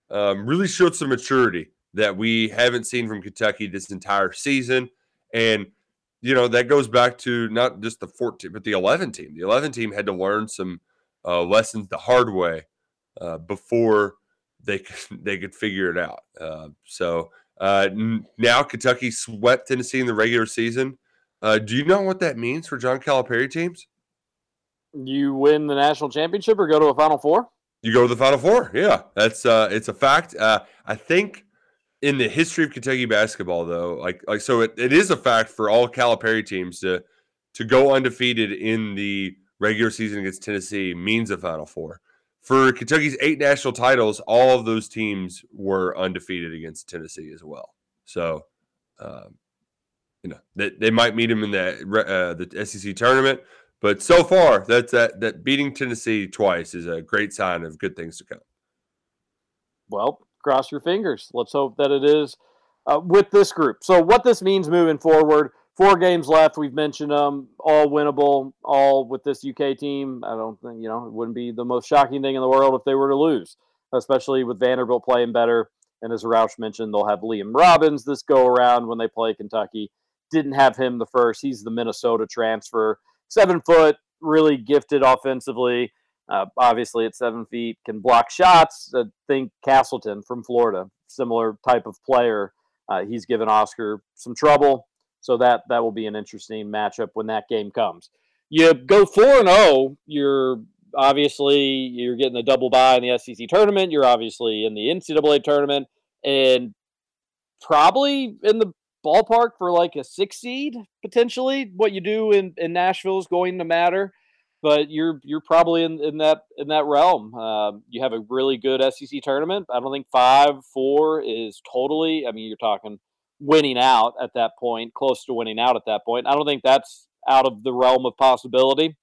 um, really showed some maturity that we haven't seen from Kentucky this entire season. And, you know, that goes back to not just the fourteen, but the eleven team. The eleven team had to learn some uh, lessons the hard way uh, before they could, they could figure it out. Uh, so uh, n- now Kentucky swept Tennessee in the regular season. Uh, do you know what that means for John Calipari teams? You win the national championship or go to a Final Four? You go to the Final Four, yeah. That's uh, it's a fact. Uh, I think... In the history of Kentucky basketball, though, like like so, it, it is a fact for all Calipari teams to to go undefeated in the regular season against Tennessee means a Final Four. For Kentucky's eight national titles, all of those teams were undefeated against Tennessee as well. So, um, you know, they, they might meet them in the uh, the S E C tournament, but so far, that's that that beating Tennessee twice is a great sign of good things to come. Well. Cross your fingers. Let's hope that it is uh, with this group. So what this means moving forward, four games left. We've mentioned them, all winnable, all with this U K team. I don't think, you know, it wouldn't be the most shocking thing in the world if they were to lose, especially with Vanderbilt playing better. And as Roush mentioned, they'll have Liam Robbins this go-around when they play Kentucky. Didn't have him the first. He's the Minnesota transfer. Seven foot, really gifted offensively. Uh, obviously, at seven feet, can block shots. Uh, think Castleton from Florida, similar type of player. Uh, he's given Oscar some trouble, so that that will be an interesting matchup when that game comes. You go four and zero. You're obviously you're getting a double bye in the S E C tournament. You're obviously in the N C double A tournament, and probably in the ballpark for like a six seed potentially. What you do in, in Nashville is going to matter. But you're you're probably in, in that in that realm. Uh, you have a really good S E C tournament. I don't think five four is totally. I mean, you're talking winning out at that point, close to winning out at that point. I don't think that's out of the realm of possibility.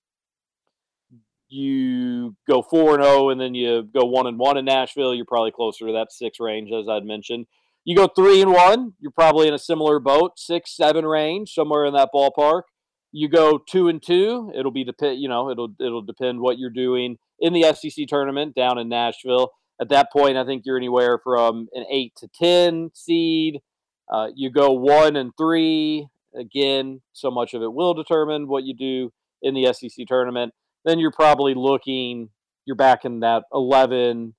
You go four and zero, and then you go one and one in Nashville. You're probably closer to that six range, as I'd mentioned. You go three and one. You're probably in a similar boat, six seven range, somewhere in that ballpark. You go two and two. It'll be depend. You know, it'll it'll depend what you're doing in the S E C tournament down in Nashville. At that point, I think you're anywhere from an eight to ten seed. Uh, you go one and three again. So much of it will determine what you do in the S E C tournament. Then you're probably looking. you're back in that eleven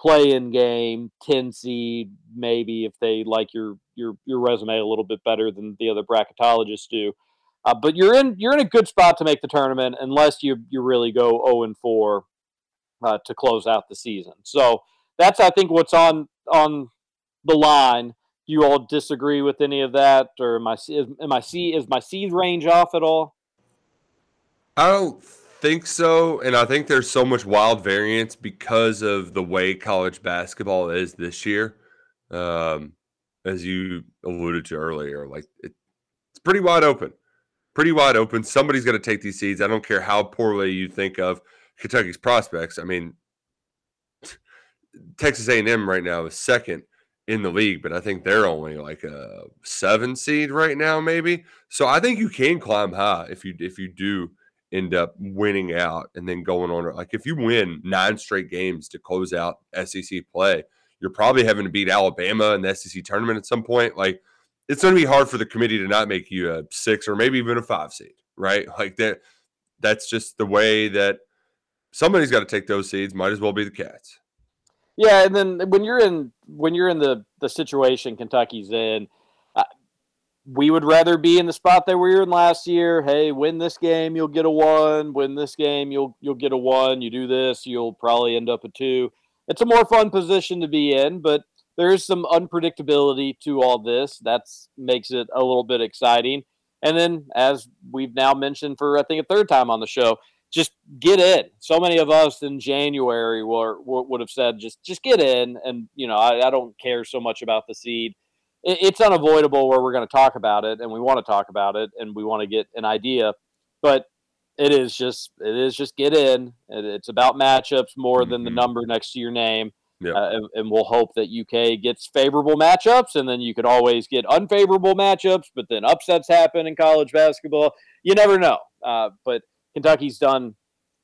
play-in game, ten seed, maybe, if they like your your your resume a little bit better than the other bracketologists do. Uh, but you're in you're in a good spot to make the tournament, unless you you really go oh and four uh, to close out the season. So that's, I think, what's on on the line. Do you all disagree with any of that, or am I is, am I see is my seed range off at all? I don't think so, and I think there's so much wild variance because of the way college basketball is this year, um, as you alluded to earlier. Like it, it's pretty wide open. Pretty wide open. Somebody's going to take these seeds. I don't care how poorly you think of Kentucky's prospects. I mean, Texas A and M right now is second in the league, but I think they're only like a seven seed right now, maybe. So I think you can climb high if you if you do end up winning out and then going on. Like if you win nine straight games to close out S E C play, you're probably having to beat Alabama in the S E C tournament at some point. Like, it's going to be hard for the committee to not make you a six or maybe even a five seed, right? Like that, that's just the way that somebody's got to take those seeds. Might as well be the Cats. Yeah, and then when you're in when you're in the, the situation Kentucky's in, uh, we would rather be in the spot that we were in last year. Hey, win this game, you'll get a one. Win this game, you'll you'll get a one. You do this, you'll probably end up a two. It's a more fun position to be in, but there is some unpredictability to all this. That makes it a little bit exciting. And then, as we've now mentioned for, I think, a third time on the show, just get in. So many of us in January were, were, would have said, just just get in. And, you know, I, I don't care so much about the seed. It, it's unavoidable where we're going to talk about it, and we want to talk about it, and we want to get an idea. But it is just, it is just get in. It, it's about matchups more mm-hmm. than the number next to your name. Yeah. Uh, and, and we'll hope that U K gets favorable matchups, and then you could always get unfavorable matchups, but then upsets happen in college basketball. You never know. Uh, but Kentucky's done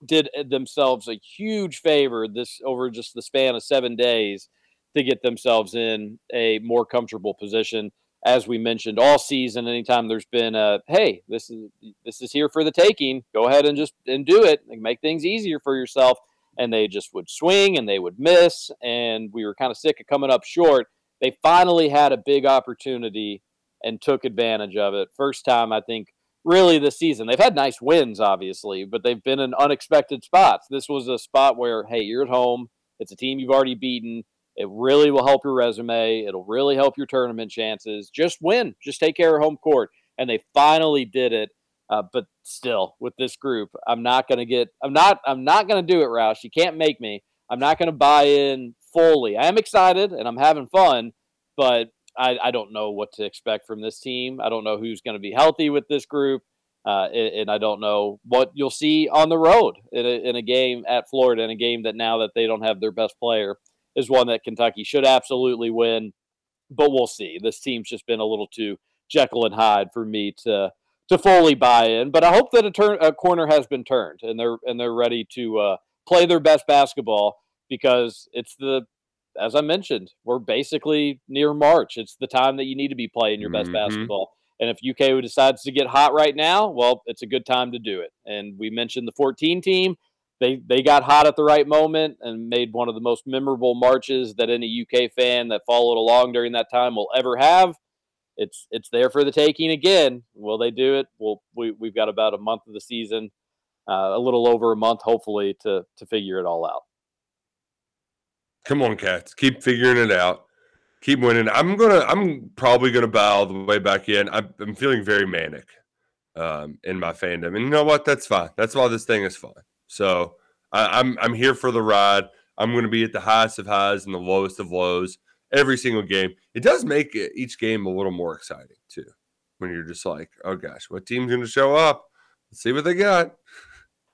did themselves a huge favor this over just the span of seven days to get themselves in a more comfortable position. As we mentioned all season, anytime there's been a, hey, this is this is here for the taking, go ahead and just and do it and make things easier for yourself. And they just would swing and they would miss, and we were kind of sick of coming up short. They finally had a big opportunity and took advantage of it. First time, I think, really this season. They've had nice wins, obviously, but they've been in unexpected spots. This was a spot where, hey, you're at home. It's a team you've already beaten. It really will help your resume. It'll really help your tournament chances. Just win. Just take care of home court. And they finally did it. Uh, but still, with this group, I'm not going to get, I'm not, I'm not going to do it, Roush. You can't make me. I'm not going to buy in fully. I am excited and I'm having fun, but I, I don't know what to expect from this team. I don't know who's going to be healthy with this group. Uh, and, and I don't know what you'll see on the road in a, in a game at Florida, in a game that now that they don't have their best player is one that Kentucky should absolutely win. But we'll see. This team's just been a little too Jekyll and Hyde for me to, to fully buy in, but I hope that a, turn, a corner has been turned and they're and they're ready to uh, play their best basketball, because it's the, as I mentioned, we're basically near March. It's the time that you need to be playing your best mm-hmm. basketball. And if U K decides to get hot right now, well, it's a good time to do it. And we mentioned the fourteen team. They, they got hot at the right moment and made one of the most memorable marches that any U K fan that followed along during that time will ever have. It's it's there for the taking again. Will they do it? Well, we we've got about a month of the season, uh, a little over a month, hopefully, to to figure it all out. Come on, Cats! Keep figuring it out. Keep winning. I'm gonna. I'm probably gonna buy all the way back in. I'm, I'm feeling very manic um, in my fandom, and you know what? That's fine. That's why this thing is fun. So I, I'm I'm here for the ride. I'm gonna be at the highest of highs and the lowest of lows. Every single game. It does make each game a little more exciting, too, when you're just like, oh, gosh, what team's going to show up? Let's see what they got.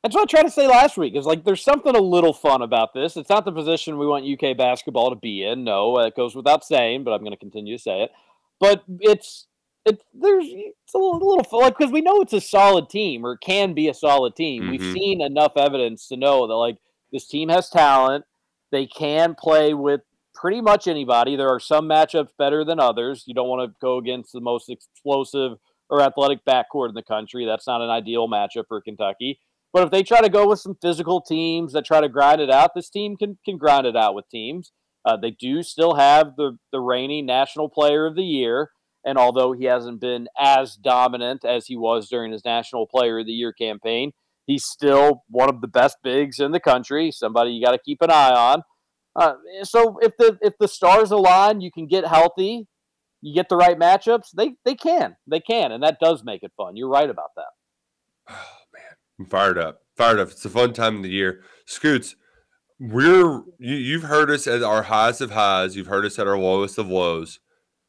That's what I tried to say last week. It's like there's something a little fun about this. It's not the position we want U K basketball to be in. No, it goes without saying, but I'm going to continue to say it. But it's it's there's it's a little, little fun, like, because we know it's a solid team, or can be a solid team. Mm-hmm. We've seen enough evidence to know that, like, this team has talent. They can play with pretty much anybody. There are some matchups better than others. You don't want to go against the most explosive or athletic backcourt in the country. That's not an ideal matchup for Kentucky. But if they try to go with some physical teams that try to grind it out, this team can can grind it out with teams. Uh, they do still have the, the reigning National Player of the Year. And although he hasn't been as dominant as he was during his National Player of the Year campaign, he's still one of the best bigs in the country, somebody you got to keep an eye on. Uh, so if the if the stars align, you can get healthy, you get the right matchups, they they can. They can, and that does make it fun. You're right about that. Oh, man. I'm fired up. Fired up. It's a fun time of the year. Scoots, we're you, you've heard us at our highest of highs. You've heard us at our lowest of lows.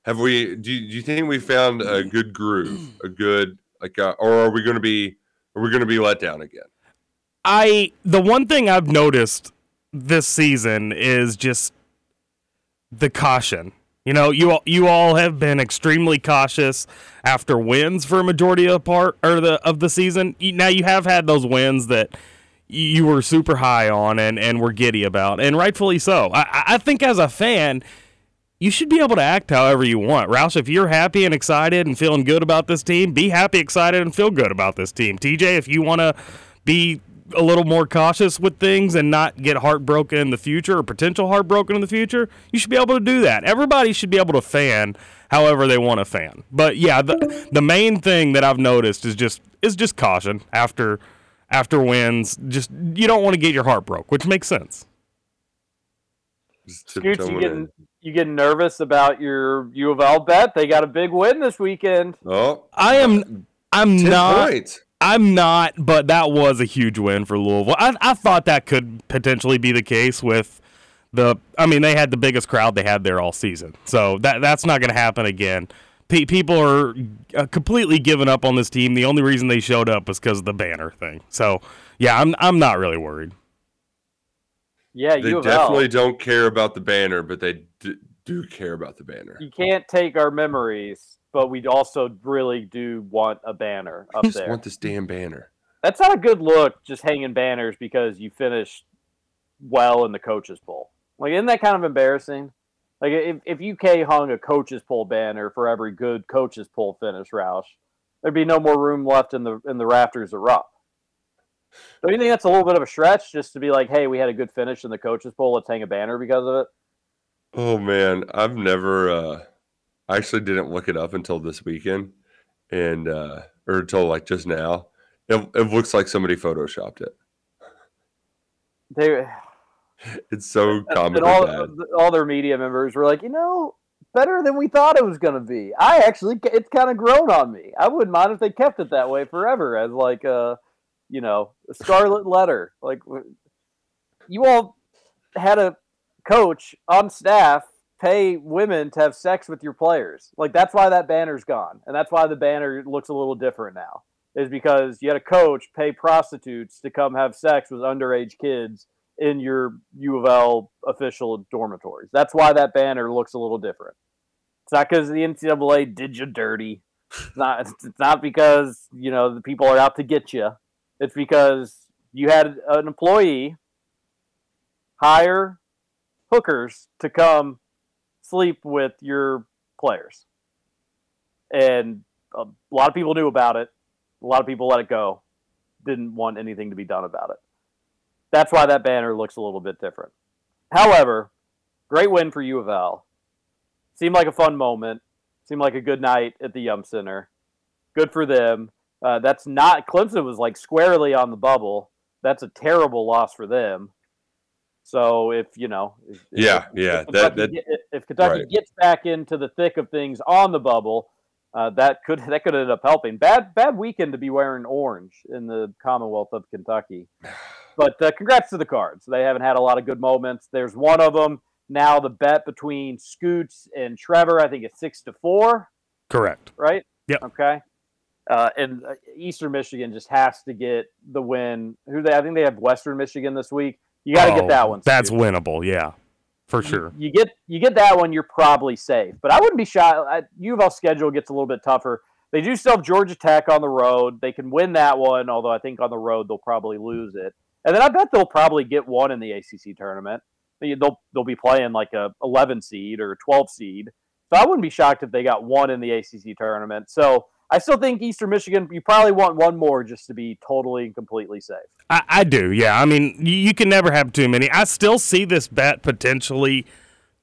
Have we? Do you, do you think we found a good groove, a good like, a, or are we going to be are we going to be let down again? I the one thing I've noticed this season is just the caution. You know, you all, you all have been extremely cautious after wins for a majority of the part or the of the season. Now you have had those wins that you were super high on and and were giddy about, and rightfully so. I, I think as a fan, you should be able to act however you want. Roush, if you're happy and excited and feeling good about this team, be happy, excited, and feel good about this team. T J, if you want to be a little more cautious with things and not get heartbroken in the future or potential heartbroken in the future, you should be able to do that. Everybody should be able to fan however they want to fan. But, yeah, the the main thing that I've noticed is just is just caution after, after wins. Just you don't want to get your heart broke, which makes sense. Scoots, you getting... You get nervous about your U of L bet? They got a big win this weekend. Oh, I am. I'm not. Points. I'm not. But that was a huge win for Louisville. I, I thought that could potentially be the case with the. I mean, they had the biggest crowd they had there all season, so that that's not going to happen again. P- people are completely giving up on this team. The only reason they showed up was because of the banner thing. So yeah, I'm I'm not really worried. Yeah, they U of L definitely don't care about the banner, but they d- do care about the banner. You can't take our memories, but we also really do want a banner up there. I just want this damn banner. That's not a good look, just hanging banners because you finished well in the coaches poll. Like, isn't that kind of embarrassing? Like, if, if U K hung a coaches poll banner for every good coaches poll finish, Roush, there'd be no more room left in the in the rafters of Rupp. Don't you think that's a little bit of a stretch just to be like, hey, we had a good finish in the coaches poll, let's hang a banner because of it? Oh, man, I've never uh, – I actually didn't look it up until this weekend and uh, or until, like, just now. It, it looks like somebody Photoshopped it. They, it's so common. All, all their media members were like, you know, better than we thought it was going to be. I actually – it's kind of grown on me. I wouldn't mind if they kept it that way forever as, like, uh, you know, a scarlet letter. Like, you all had a coach on staff pay women to have sex with your players. Like, that's why that banner's gone. And that's why the banner looks a little different now, is because you had a coach pay prostitutes to come have sex with underage kids in your U of L official dormitories. That's why that banner looks a little different. It's not because the N C double A did you dirty. It's not, it's not because, you know, the people are out to get you. It's because you had an employee hire hookers to come sleep with your players. And a lot of people knew about it. A lot of people let it go. Didn't want anything to be done about it. That's why that banner looks a little bit different. However, great win for U of L. Seemed like a fun moment. Seemed like a good night at the Yum Center. Good for them. Uh, that's not, Clemson was like squarely on the bubble. That's a terrible loss for them. So if, you know, if, yeah, if, yeah, if Kentucky, that, that, if Kentucky right. gets back into the thick of things on the bubble, uh, that could, that could end up helping. Bad, bad weekend to be wearing orange in the Commonwealth of Kentucky, but uh, congrats to the Cards. They haven't had a lot of good moments. There's one of them. Now the bet between Scoots and Trevor, I think it's six to four. Correct. Right. Yep. Okay. Uh, and Eastern Michigan just has to get the win. Who they? I think they have Western Michigan this week. You got to oh, get that one. That's Steve. Winnable, yeah, for sure. You, you get you get that one, you're probably safe. But I wouldn't be shy. U of L's schedule gets a little bit tougher. They do still have Georgia Tech on the road. They can win that one, although I think on the road they'll probably lose it. And then I bet they'll probably get one in the A C C tournament. They'll they'll be playing like a eleven seed or twelve seed. So I wouldn't be shocked if they got one in the A C C tournament. So I still think Eastern Michigan, you probably want one more just to be totally and completely safe. I, I do, yeah. I mean, you, you can never have too many. I still see this bet potentially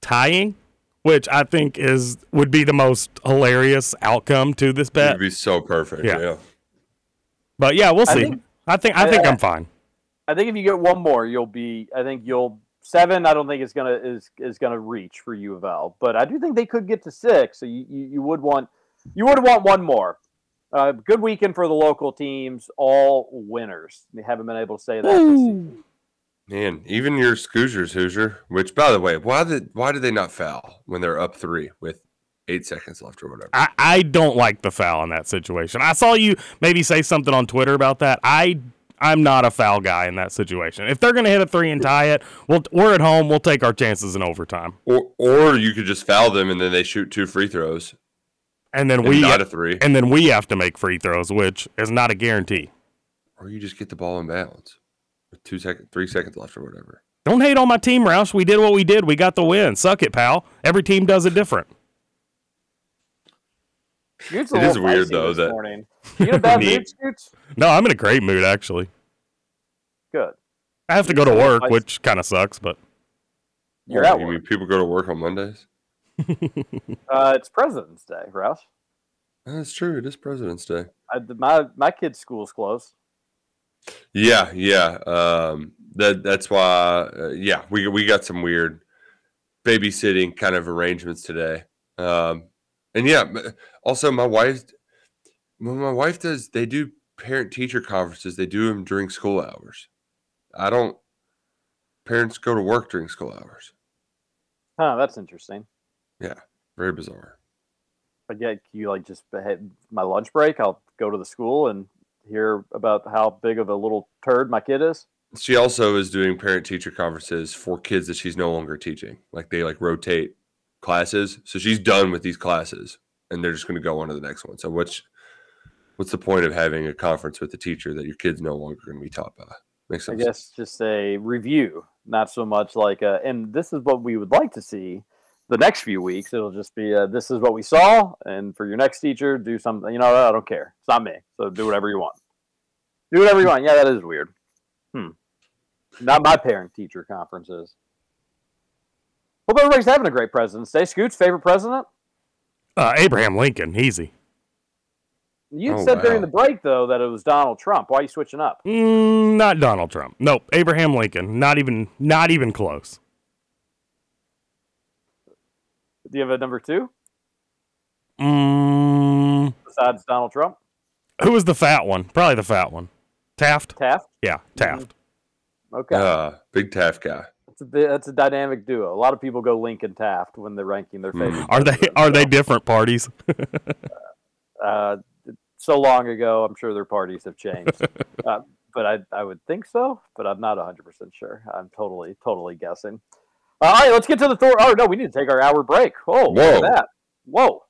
tying, which I think is would be the most hilarious outcome to this bet. It would be so perfect, yeah. yeah. But, yeah, we'll see. I think I think, I think I, I'm fine. I think if you get one more, you'll be – I think you'll – seven, I don't think it's gonna is is gonna reach for U of L, but I do think they could get to six. So you, you, you would want you would want one more. Uh, good weekend for the local teams, all winners. They haven't been able to say that this season. Man, even your Scoosiers, Hoosier. Which, by the way, why did why did they not foul when they're up three with eight seconds left or whatever? I, I don't like the foul in that situation. I saw you maybe say something on Twitter about that. I. I'm not a foul guy in that situation. If they're going to hit a three and tie it, we'll, we're at home. We'll take our chances in overtime. Or, or you could just foul them and then they shoot two free throws, and then and we not a three, and then we have to make free throws, which is not a guarantee. Or you just get the ball in bounds with two seconds, three seconds left, or whatever. Don't hate on my team, Roush. We did what we did. We got the win. Suck it, pal. Every team does it different. It is weird though that morning. You in a bad mood, Scoots? No, I'm in a great mood actually. Good. I have to go to work, which kind of sucks, but you're at work. You mean people go to work on Mondays? uh, it's President's Day, Roush. That's true. It is President's Day. I, my my kids' school's closed. Yeah, yeah. Um, that that's why. Uh, yeah, we we got some weird babysitting kind of arrangements today. Um, And yeah, also my wife, when my wife does, they do parent-teacher conferences. They do them during school hours. I don't, parents go to work during school hours. Huh, that's interesting. Yeah, very bizarre. But yeah, you like just, my lunch break, I'll go to the school and hear about how big of a little turd my kid is. She also is doing parent-teacher conferences for kids that she's no longer teaching. Like they like rotate classes, so she's done with these classes and they're just going to go on to the next one. So what's what's the point of having a conference with a teacher that your kid's no longer going to be taught by? Makes sense. I guess just a review, not so much like uh and this is what we would like to see the next few weeks. It'll just be uh this is what we saw, and for your next teacher, do something. You know, I don't care, it's not me, so do whatever you want. Do whatever you want. Yeah, that is weird. Hmm not my parent teacher conferences. Hope everybody's having a great President's Day. Scoots, favorite president? Uh, Abraham Lincoln, easy. You oh, said wow. during the break, though, that it was Donald Trump. Why are you switching up? Mm, not Donald Trump. Nope, Abraham Lincoln. Not even not even close. Do you have a number two? Mm. Besides Donald Trump? Who was the fat one? Probably the fat one. Taft? Taft? Yeah, Taft. Mm-hmm. Okay. Uh, big Taft guy. That's a, a dynamic duo. A lot of people go Lincoln Taft when they're ranking their favorites. Are they are they different parties? uh, uh, so long ago, I'm sure their parties have changed. uh, but I I would think so, but I'm not one hundred percent sure. I'm totally, totally guessing. All right, let's get to the Thor. Oh, no, we need to take our hour break. Oh, whoa. Look at that. Whoa.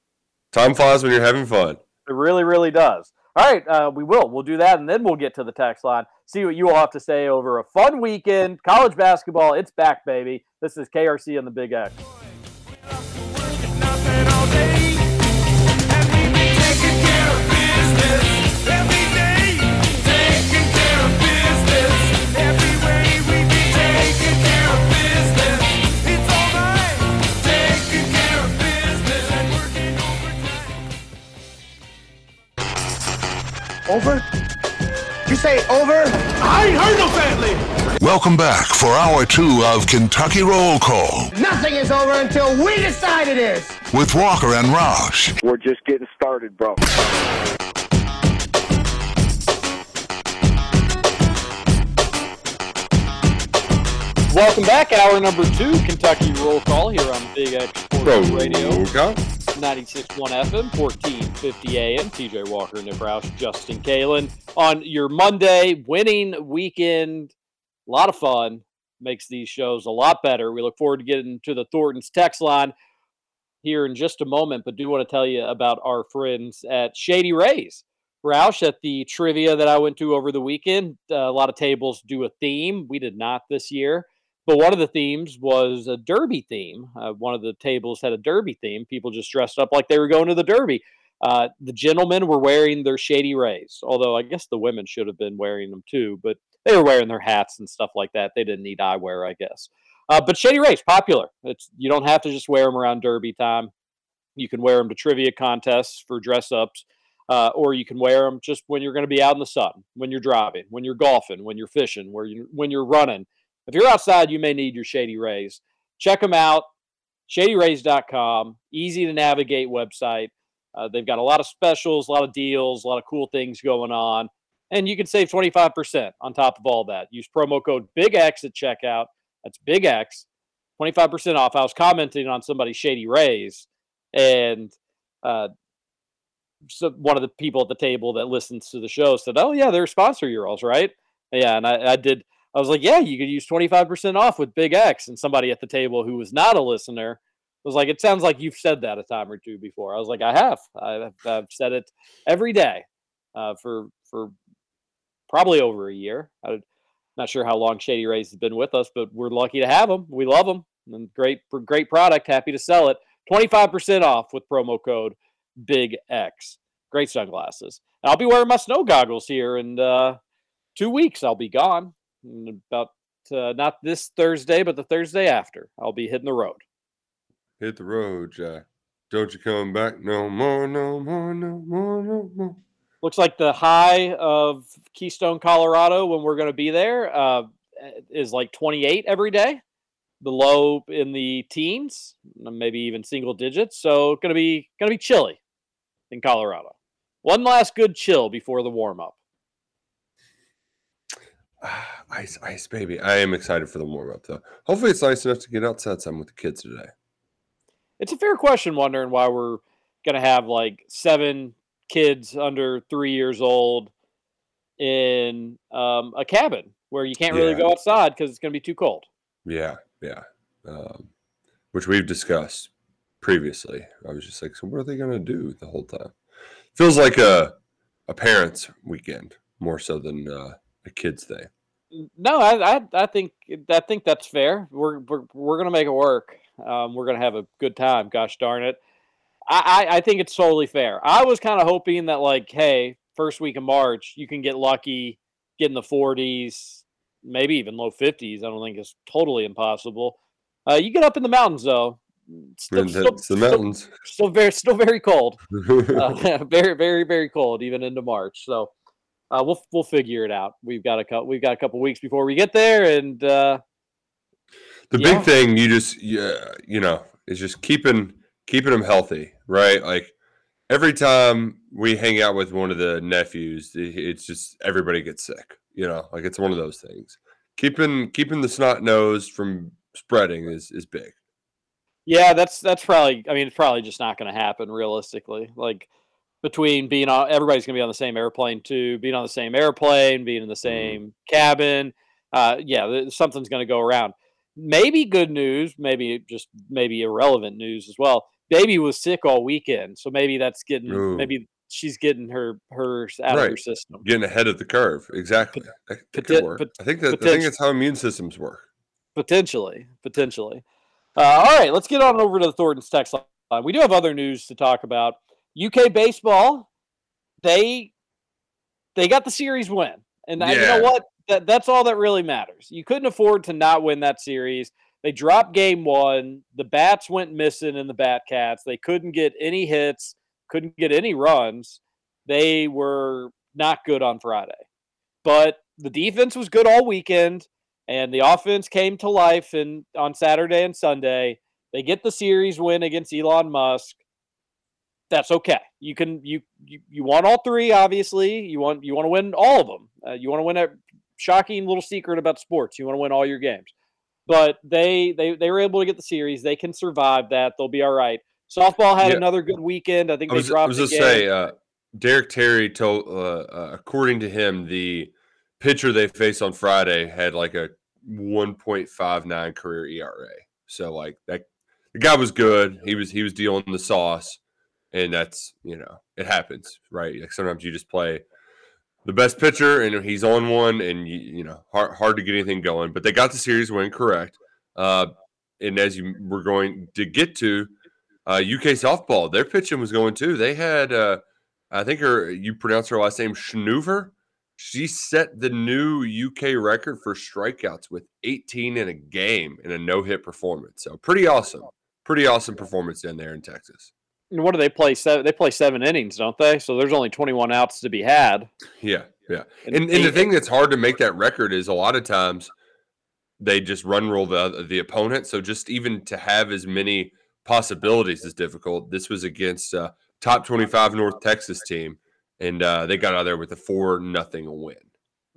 Time flies when you're having fun. It really, really does. All right, uh, we will. We'll do that, and then we'll get to the text line, see what you all have to say over a fun weekend. College basketball, it's back, baby. This is K R C on the Big X. Over? You say over? I ain't heard no fat lady. Welcome back for hour two of Kentucky Roll Call. Nothing is over until we decide it is. With Walker and Roush. We're just getting started, bro. Welcome back at hour number two, Kentucky Roll Call, here on Big X Sports Roll Radio. Go. ninety-six point one F M, fourteen fifty A M. T J Walker, Nick Roush, Justin Kalen on your Monday winning weekend. A lot of fun. Makes these shows a lot better. We look forward to getting to the Thornton's text line here in just a moment, but do want to tell you about our friends at Shady Rays. Roush, at the trivia that I went to over the weekend, a lot of tables do a theme. We did not this year. But one of the themes was a derby theme. Uh, one of the tables had a derby theme. People just dressed up like they were going to the derby. Uh, the gentlemen were wearing their Shady Rays, although I guess the women should have been wearing them too, but they were wearing their hats and stuff like that. They didn't need eyewear, I guess. Uh, but Shady Rays, popular. It's, you don't have to just wear them around Derby time. You can wear them to trivia contests for dress-ups, uh, or you can wear them just when you're going to be out in the sun, when you're driving, when you're golfing, when you're fishing, where you, when you're running. If you're outside, you may need your Shady Rays. Check them out, shady rays dot com, easy-to-navigate website. Uh, they've got a lot of specials, a lot of deals, a lot of cool things going on. And you can save twenty-five percent on top of all that. Use promo code BIGX at checkout. That's Big X, twenty-five percent off. I was commenting on somebody's Shady Rays, and uh, so one of the people at the table that listens to the show said, oh, yeah, they're sponsor euros, right? Yeah, and I, I did. I was like, yeah, you could use twenty-five percent off with Big X. And somebody at the table who was not a listener was like, it sounds like you've said that a time or two before. I was like, I have. I've, I've said it every day uh, for for probably over a year. I Not sure how long Shady Rays has been with us, but we're lucky to have them. We love them. And great, great product. Happy to sell it. twenty-five percent off with promo code BIGX. Great sunglasses. And I'll be wearing my snow goggles here in uh, two weeks. I'll be gone. In about uh, not this Thursday, but the Thursday after. I'll be hitting the road. Hit the road, Jack. Don't you come back no more, no more, no more, no more. Looks like the high of Keystone, Colorado, when we're going to be there, uh, is like twenty-eight every day. The low in the teens, maybe even single digits. So going to be going to be chilly in Colorado. One last good chill before the warm up. Ah, ice, ice, baby. I am excited for the warm up, though. Hopefully, it's nice enough to get outside some with the kids today. It's a fair question, wondering why we're going to have like seven kids under three years old in um, a cabin where you can't really yeah. go outside because it's going to be too cold. Yeah, yeah. Um, which we've discussed previously. I was just like, so what are they going to do the whole time? Feels like a a parents' weekend more so than uh, a kids' day. No, I, I I think I think that's fair. We're we're, we're going to make it work. Um, we're going to have a good time. Gosh darn it. I, I think it's totally fair. I was kind of hoping that, like, hey, first week of March, you can get lucky, get in the forties, maybe even low fifties. I don't think it's totally impossible. Uh, you get up in the mountains, though. Still, still, it's the mountains. Still, still, very, still very cold. uh, very, very, very cold, even into March. So uh, we'll we'll figure it out. We've got a couple. We've got a couple weeks before we get there, and uh, the big know. thing you just yeah, you know is just keeping. Keeping them healthy, right? Like every time we hang out with one of the nephews, it's just everybody gets sick. You know, like it's one of those things. Keeping keeping the snot nose from spreading is, is big. Yeah, that's that's probably. I mean, it's probably just not going to happen realistically. Like between being on, everybody's going to be on the same airplane too. Being on the same airplane, being in the same mm-hmm. cabin. Uh, yeah, something's going to go around. Maybe good news, maybe just maybe irrelevant news as well. Baby was sick all weekend, so maybe that's getting Ooh. maybe she's getting her her out right. of her system, getting ahead of the curve. Exactly, Pot- that could work. Pot- I think that I think that's how immune systems work. Potentially, potentially. Uh, all right, let's get on over to the Thornton's text line. We do have other news to talk about. U K baseball, they they got the series win, and yeah. I, you know what? That that's all that really matters. You couldn't afford to not win that series. They dropped game one. The bats went missing in the Bat Cats. They couldn't get any hits, couldn't get any runs. They were not good on Friday. But the defense was good all weekend, and the offense came to life in, on Saturday and Sunday. They get the series win against Elon Musk. That's okay. You can you you, you want all three, obviously. You want you want to win all of them. Uh, you want to win a shocking little secret about sports. You want to win all your games. But they, they they were able to get the series. They can survive that. They'll be all right. Softball had yeah. another good weekend. I think I was, they dropped. I was going to say, uh, Derek Terry told, uh, uh, according to him, the pitcher they faced on Friday had like a one point five nine career E R A. So like that, the guy was good. He was he was dealing the sauce, and that's you know it happens, right? Like sometimes you just play the best pitcher, and he's on one, and, you, you know, hard, hard to get anything going. But they got the series win correct. Uh, and as you were going to get to, Uh, U K softball, their pitching was going too. They had, uh, I think her, you pronounce her last name, Schnuver. She set the new U K record for strikeouts with eighteen in a game in a no-hit performance. So pretty awesome. Pretty awesome performance in there in Texas. And what do they play? Seven, they play seven innings, don't they? So there's only twenty-one outs to be had. Yeah, yeah. And, and, and the thing that's hard to make that record is a lot of times they just run roll the, the opponent. So just even to have as many possibilities is difficult. This was against uh, top twenty-five North Texas team. And uh, they got out of there with a four nothing win.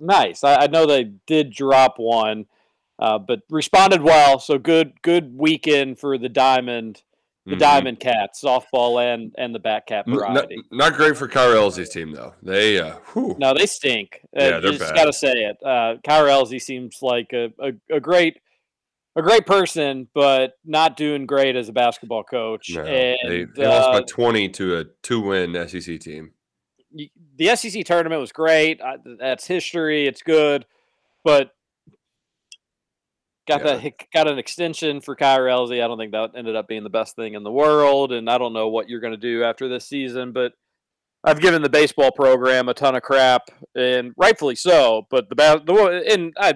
Nice. I, I know they did drop one, uh, but responded well. So good good weekend for the Diamond the mm-hmm. Diamond Cats, softball and, and the Bat Cat variety. Not, not great for Kyle Elsie's team, though. They uh, No, they stink. Yeah, uh, they're just got to say it. Uh, Kyle Elsie seems like a, a, a great a great person, but not doing great as a basketball coach. No, and, they they uh, lost by twenty to a two-win S E C team. The S E C tournament was great. I, that's history. It's good, but got yeah. that got an extension for Kyrie Elsie. I don't think that ended up being the best thing in the world. And I don't know what you're going to do after this season. But I've given the baseball program a ton of crap, and rightfully so. But the the and I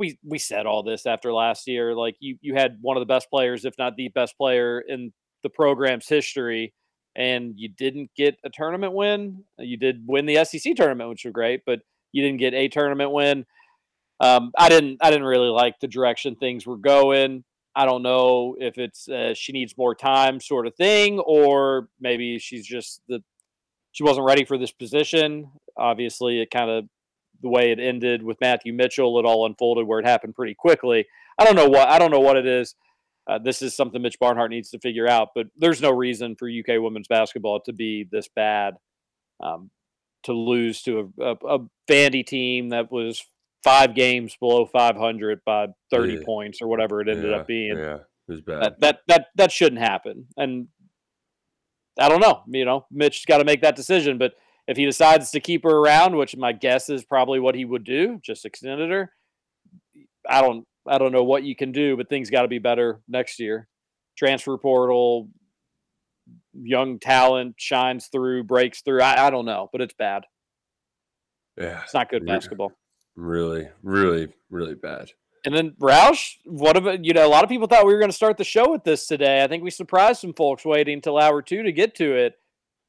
we we said all this after last year. Like you you had one of the best players, if not the best player in the program's history. And you didn't get a tournament win. You did win the S E C tournament, which was great, but you didn't get a tournament win. Um, I didn't. I didn't really like the direction things were going. I don't know if it's uh, she needs more time, sort of thing, or maybe she's just the she wasn't ready for this position. Obviously, it kind of the way it ended with Matthew Mitchell, it all unfolded where it happened pretty quickly. I don't know what. I don't know what it is. Uh, this is something Mitch Barnhart needs to figure out, but there's no reason for U K women's basketball to be this bad, um, to lose to a, a, a Vandy team that was five games below five hundred by thirty yeah. points or whatever it ended yeah, up being. Yeah, it was bad. That, that that that shouldn't happen. And I don't know, you know, Mitch's got to make that decision. But if he decides to keep her around, which my guess is probably what he would do, just extended her. I don't. I don't know what you can do, but things got to be better next year. Transfer portal, young talent shines through, breaks through. I, I don't know, but it's bad. Yeah, it's not good really, basketball. Really, really, really bad. And then Roush, what about, you know, a lot of people thought we were going to start the show with this today. I think we surprised some folks waiting until hour two to get to it.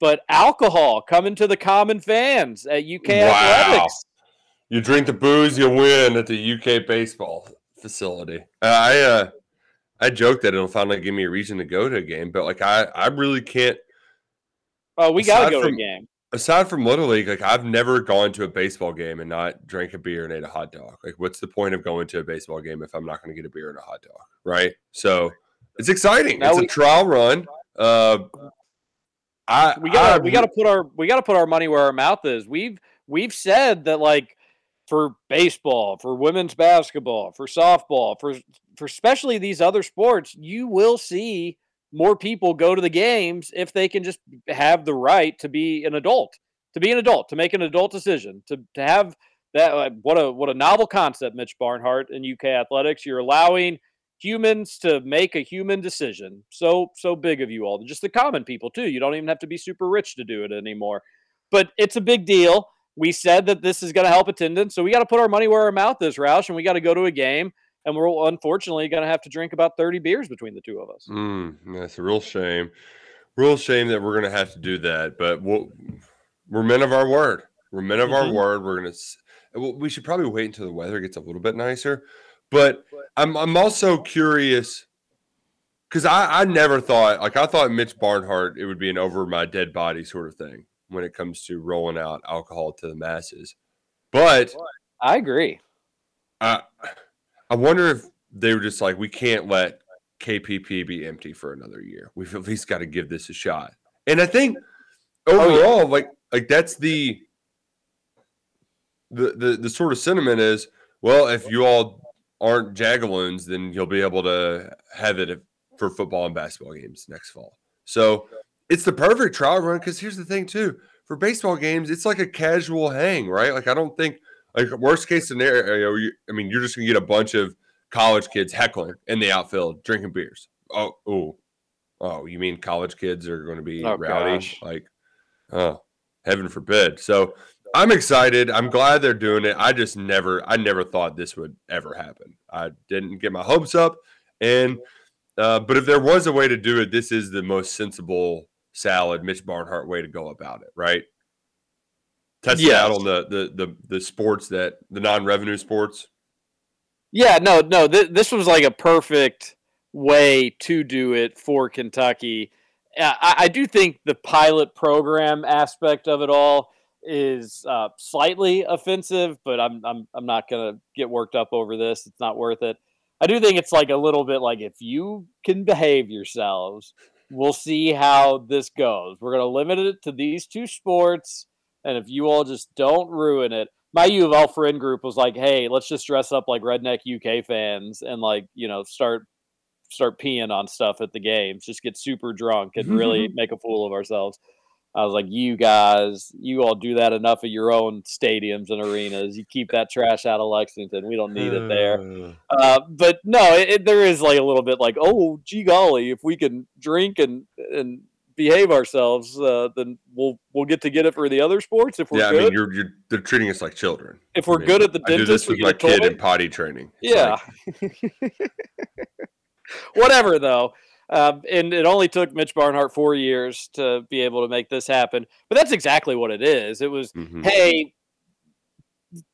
But alcohol coming to the common fans at U K wow. Athletics. You drink the booze, you win at the U K baseball facility. Uh, I uh, I joke that it'll finally give me a reason to go to a game, but like I, I really can't. Oh, we gotta go from, to a game. Aside from Little League, like I've never gone to a baseball game and not drank a beer and ate a hot dog. Like, what's the point of going to a baseball game if I'm not going to get a beer and a hot dog, right? So it's exciting. Now it's we, a trial run. Uh, I we gotta I, we gotta put our we gotta put our money where our mouth is. We've we've said that like. For baseball, for women's basketball, for softball, for for especially these other sports, you will see more people go to the games if they can just have the right to be an adult, to be an adult, to make an adult decision, to to have that. Uh, what a what a novel concept, Mitch Barnhart in U K Athletics. You're allowing humans to make a human decision. So so big of you all, just the common people too. You don't even have to be super rich to do it anymore, but it's a big deal. We said that this is going to help attendance, so we got to put our money where our mouth is, Roush, and we got to go to a game, and we're unfortunately going to have to drink about thirty beers between the two of us. Mm, that's a real shame. Real shame that we're going to have to do that, but we'll, we're men of our word. We're men of mm-hmm. our word. We're going to. We should probably wait until the weather gets a little bit nicer, but I'm I'm also curious because I, I never thought like I thought Mitch Barnhart it would be an over my dead body sort of thing when it comes to rolling out alcohol to the masses. But I agree. I, I wonder if they were just like, we can't let K P P be empty for another year. We've at least got to give this a shot. And I think overall, oh, yeah. like, like that's the, the, the, the sort of sentiment is, well, if you all aren't jagaloons, then you'll be able to have it for football and basketball games next fall. So it's the perfect trial run because here's the thing, too. For baseball games, it's like a casual hang, right? Like, I don't think, like, worst case scenario, you, I mean, you're just going to get a bunch of college kids heckling in the outfield, drinking beers. Oh, oh, oh, you mean college kids are going to be oh, rowdy? Gosh. Like, oh, heaven forbid. So I'm excited. I'm glad they're doing it. I just never, I never thought this would ever happen. I didn't get my hopes up. And, uh, but if there was a way to do it, this is the most sensible salad, Mitch Barnhart way to go about it, right? Test yes. it out on the, the, the, the sports that the non-revenue sports. Yeah, no, no, th- this was like a perfect way to do it for Kentucky. I, I do think the pilot program aspect of it all is uh, slightly offensive, but I'm I'm I'm not gonna get worked up over this. It's not worth it. I do think it's like a little bit like, if you can behave yourselves, we'll see how this goes. We're gonna limit it to these two sports, and if you all just don't ruin it. My U of L friend group was like, "Hey, let's just dress up like redneck U K fans and like you know start." start peeing on stuff at the games, just get super drunk and really make a fool of ourselves. I was like, you guys, you all do that enough at your own stadiums and arenas. You keep that trash out of Lexington. We don't need it there. Uh, but no, it, it, there is like a little bit like, oh, gee golly, if we can drink and, and behave ourselves, uh, then we'll, we'll get to get it for the other sports. If we're yeah, good. I mean, you're, you're, they're treating us like children. If we're I mean, good at the dentist, I do this with my kid in potty training. It's yeah. Like... Whatever, though. Um, and it only took Mitch Barnhart four years to be able to make this happen. But that's exactly what it is. It was, mm-hmm. hey,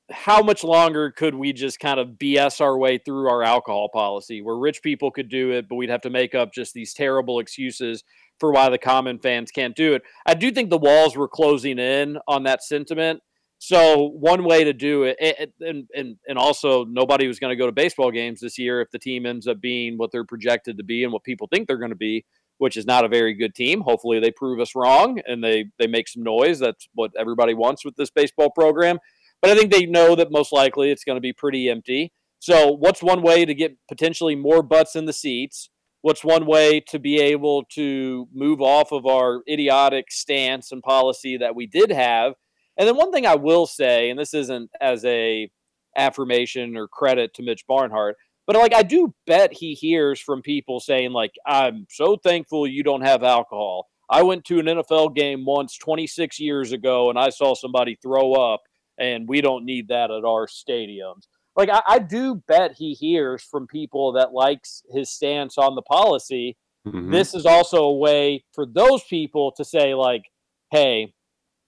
how much longer could we just kind of B S our way through our alcohol policy where rich people could do it, but we'd have to make up just these terrible excuses for why the common fans can't do it. I do think the walls were closing in on that sentiment. So one way to do it, and and and also nobody was going to go to baseball games this year if the team ends up being what they're projected to be and what people think they're going to be, which is not a very good team. Hopefully they prove us wrong and they, they make some noise. That's what everybody wants with this baseball program. But I think they know that most likely it's going to be pretty empty. So what's one way to get potentially more butts in the seats? What's one way to be able to move off of our idiotic stance and policy that we did have? And then one thing I will say, and this isn't as a affirmation or credit to Mitch Barnhart, but like I do bet he hears from people saying like, I'm so thankful you don't have alcohol. I went to an N F L game once twenty-six years ago and I saw somebody throw up and we don't need that at our stadiums. Like I, I do bet he hears from people that likes his stance on the policy. Mm-hmm. This is also a way for those people to say like, hey,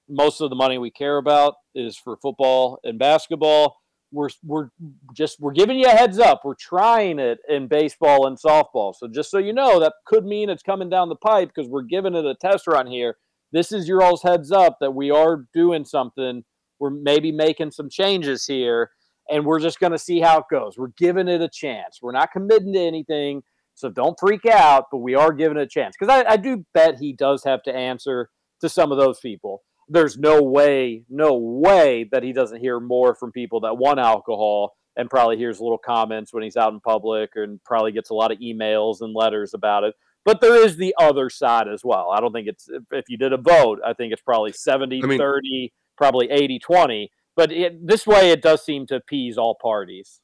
most of the money we care about is for football and basketball. We're we're just we're giving you a heads up. We're trying it in baseball and softball. So just so you know, that could mean it's coming down the pipe because we're giving it a test run here. This is your all's heads up that we are doing something. We're maybe making some changes here, and we're just going to see how it goes. We're giving it a chance. We're not committing to anything, so don't freak out, but we are giving it a chance. Because I, I do bet he does have to answer to some of those people. There's no way, no way that he doesn't hear more from people that want alcohol and probably hears little comments when he's out in public and probably gets a lot of emails and letters about it. But there is the other side as well. I don't think it's, if you did a vote, I think it's probably seventy, I mean, thirty, probably eighty, twenty. But it, this way it does seem to appease all parties.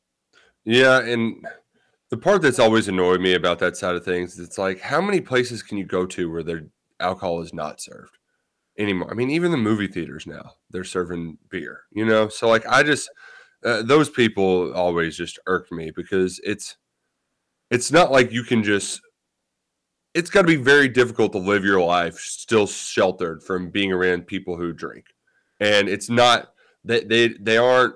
Yeah, and the part that's always annoyed me about that side of things is it's like, how many places can you go to where their alcohol is not served anymore? I mean, even the movie theaters now, they're serving beer, you know? So, like, I just, uh, those people always just irked me because it's, it's not like you can just, it's got to be very difficult to live your life still sheltered from being around people who drink. And it's not, they, they, they aren't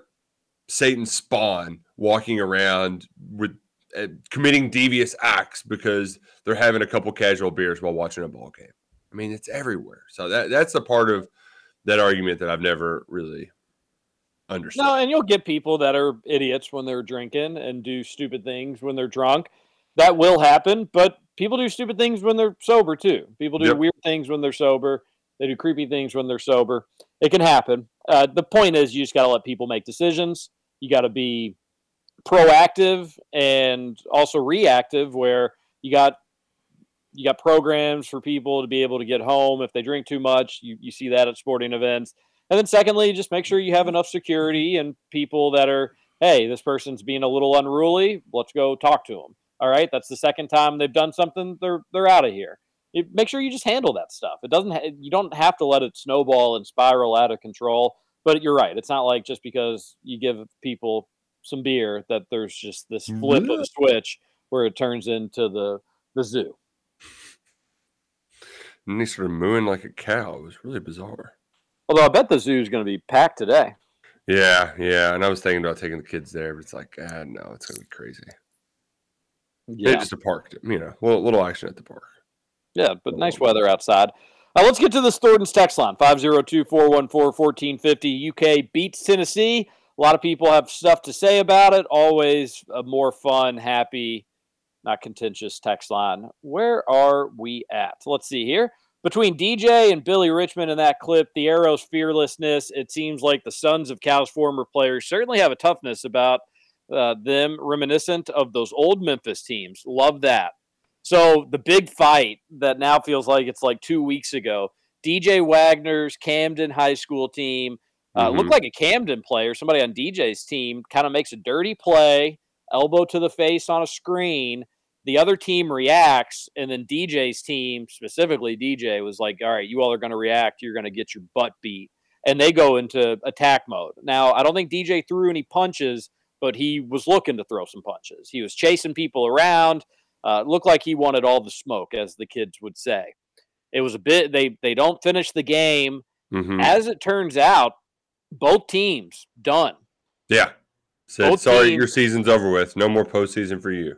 Satan's spawn walking around with, uh, committing devious acts because they're having a couple casual beers while watching a ball game. I mean, it's everywhere. So that that's the part of that argument that I've never really understood. No, and you'll get people that are idiots when they're drinking and do stupid things when they're drunk. That will happen, but people do stupid things when they're sober too. People do yep. weird things when they're sober. They do creepy things when they're sober. It can happen. Uh, the point is you just got to let people make decisions. You got to be proactive and also reactive where you got You got programs for people to be able to get home if they drink too much. You you see that at sporting events. And then secondly, just make sure you have enough security and people that are, hey, this person's being a little unruly. Let's go talk to them. All right, that's the second time they've done something. They're they're out of here. it, make sure you just handle that stuff. It doesn't. Ha- you don't have to let it snowball and spiral out of control. But you're right. It's not like just because you give people some beer that there's just this flip of the switch where it turns into the the zoo. And they started mooing like a cow. It was really bizarre. Although I bet the zoo is going to be packed today. Yeah, yeah. And I was thinking about taking the kids there, but it's like, ah, no, it's going to be crazy. Yeah. They just parked, you know, a little, little action at the park. Yeah, but nice weather outside. Uh, let's get to this Thornton's text line, five oh two, four one four, one four five oh. U K beats Tennessee. A lot of people have stuff to say about it. Always a more fun, happy, not contentious text line. Where are we at? Let's see here. Between D J and Billy Richmond in that clip, the Arrow's fearlessness, it seems like the sons of Cal's former players certainly have a toughness about uh, them, reminiscent of those old Memphis teams. Love that. So the big fight that now feels like it's like two weeks ago, D J Wagner's Camden High School team, uh, mm-hmm. looked like a Camden player, somebody on D J's team, kind of makes a dirty play, elbow to the face on a screen. The other team reacts, and then D J's team, specifically D J, was like, all right, you all are going to react. You're going to get your butt beat. And they go into attack mode. Now, I don't think D J threw any punches, but he was looking to throw some punches. He was chasing people around. Uh, looked like he wanted all the smoke, as the kids would say. It was a bit, they, they don't finish the game. Mm-hmm. As it turns out, both teams done. Yeah. Said, sorry, teams, your season's over with. No more postseason for you.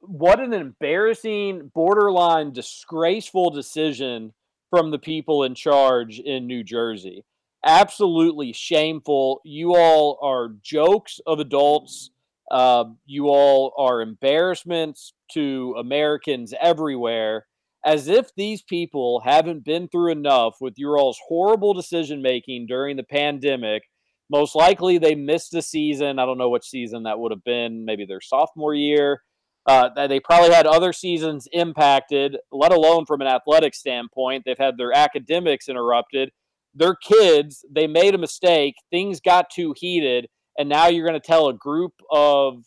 What an embarrassing, borderline, disgraceful decision from the people in charge in New Jersey. Absolutely shameful. You all are jokes of adults. Uh, you all are embarrassments to Americans everywhere. As if these people haven't been through enough with your all's horrible decision-making during the pandemic. Most likely they missed a season. I don't know which season that would have been. Maybe their sophomore year. Uh, they probably had other seasons impacted, let alone from an athletic standpoint. They've had their academics interrupted. Their kids, they made a mistake. Things got too heated. And now you're going to tell a group of,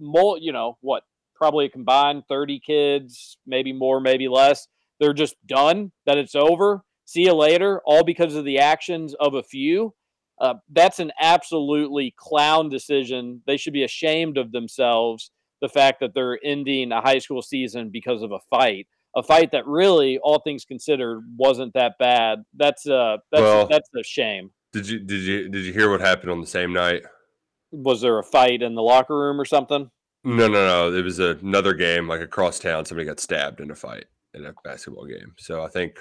you know, what, probably a combined thirty kids, maybe more, maybe less. They're just done, that it's over. See you later, all because of the actions of a few. Uh, that's an absolutely clown decision. They should be ashamed of themselves. The fact that they're ending a high school season because of a fight, a fight that really, all things considered, wasn't that bad. That's a, that's, well, that's a shame. Did you, did you, did you hear what happened on the same night? Was there a fight in the locker room or something? No, no, no. It was another game, like across town. Somebody got stabbed in a fight in a basketball game. So I think,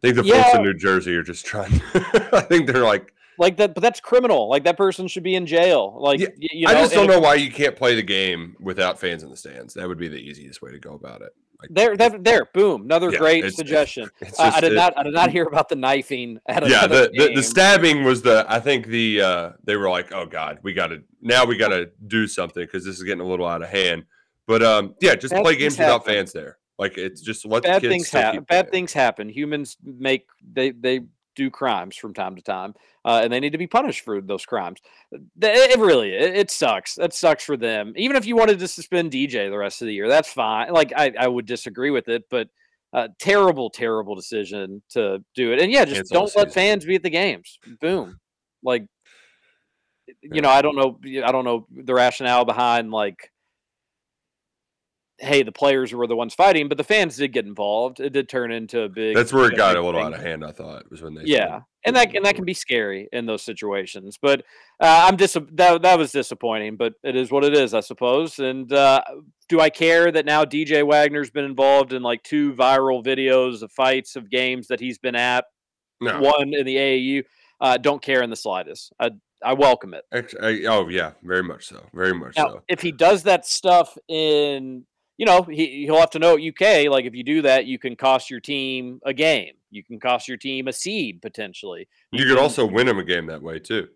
I think the yeah. folks in New Jersey are just trying to, I think they're like, Like that, but that's criminal. Like that person should be in jail. Like yeah, you know, I just don't know why you can't play the game without fans in the stands. That would be the easiest way to go about it. Like, there, that, there, boom, another yeah, great it's, suggestion. It's just, I, I did it, not, I did not hear about the knifing. At yeah, the, the the stabbing was the. I think the uh, they were like, oh God, we got to now we got to do something because this is getting a little out of hand. But um, yeah, just bad play games happen. Without fans there. Like it's just let bad the kids things happen. Bad playing. Things happen. Humans make they they. do crimes from time to time, uh, and they need to be punished for those crimes. It, it really, it, it sucks. That sucks for them. Even if you wanted to suspend D J the rest of the year, that's fine. Like I, I would disagree with it, but uh, terrible, terrible decision to do it. And yeah, just it's don't let fans be at the games. Boom. Like, you yeah. know, I don't know. I don't know the rationale behind like, hey, the players were the ones fighting, but the fans did get involved. It did turn into a big... That's where it got a little thing. Out of hand, I thought, was when they... Yeah, started. and that and that can be scary in those situations. But uh, I'm dis- that, that was disappointing, but it is what it is, I suppose. And uh, do I care that now D J Wagner's been involved in like two viral videos of fights of games that he's been at? No. One in the A A U. Uh, don't care in the slightest. I, I welcome it. Actually, I, oh, yeah, very much so. Very much now, so. If he does that stuff in... You know, he, he'll have to know at U K, like, if you do that, you can cost your team a game. You can cost your team a seed, potentially. You, you could can, also win them a game that way, too.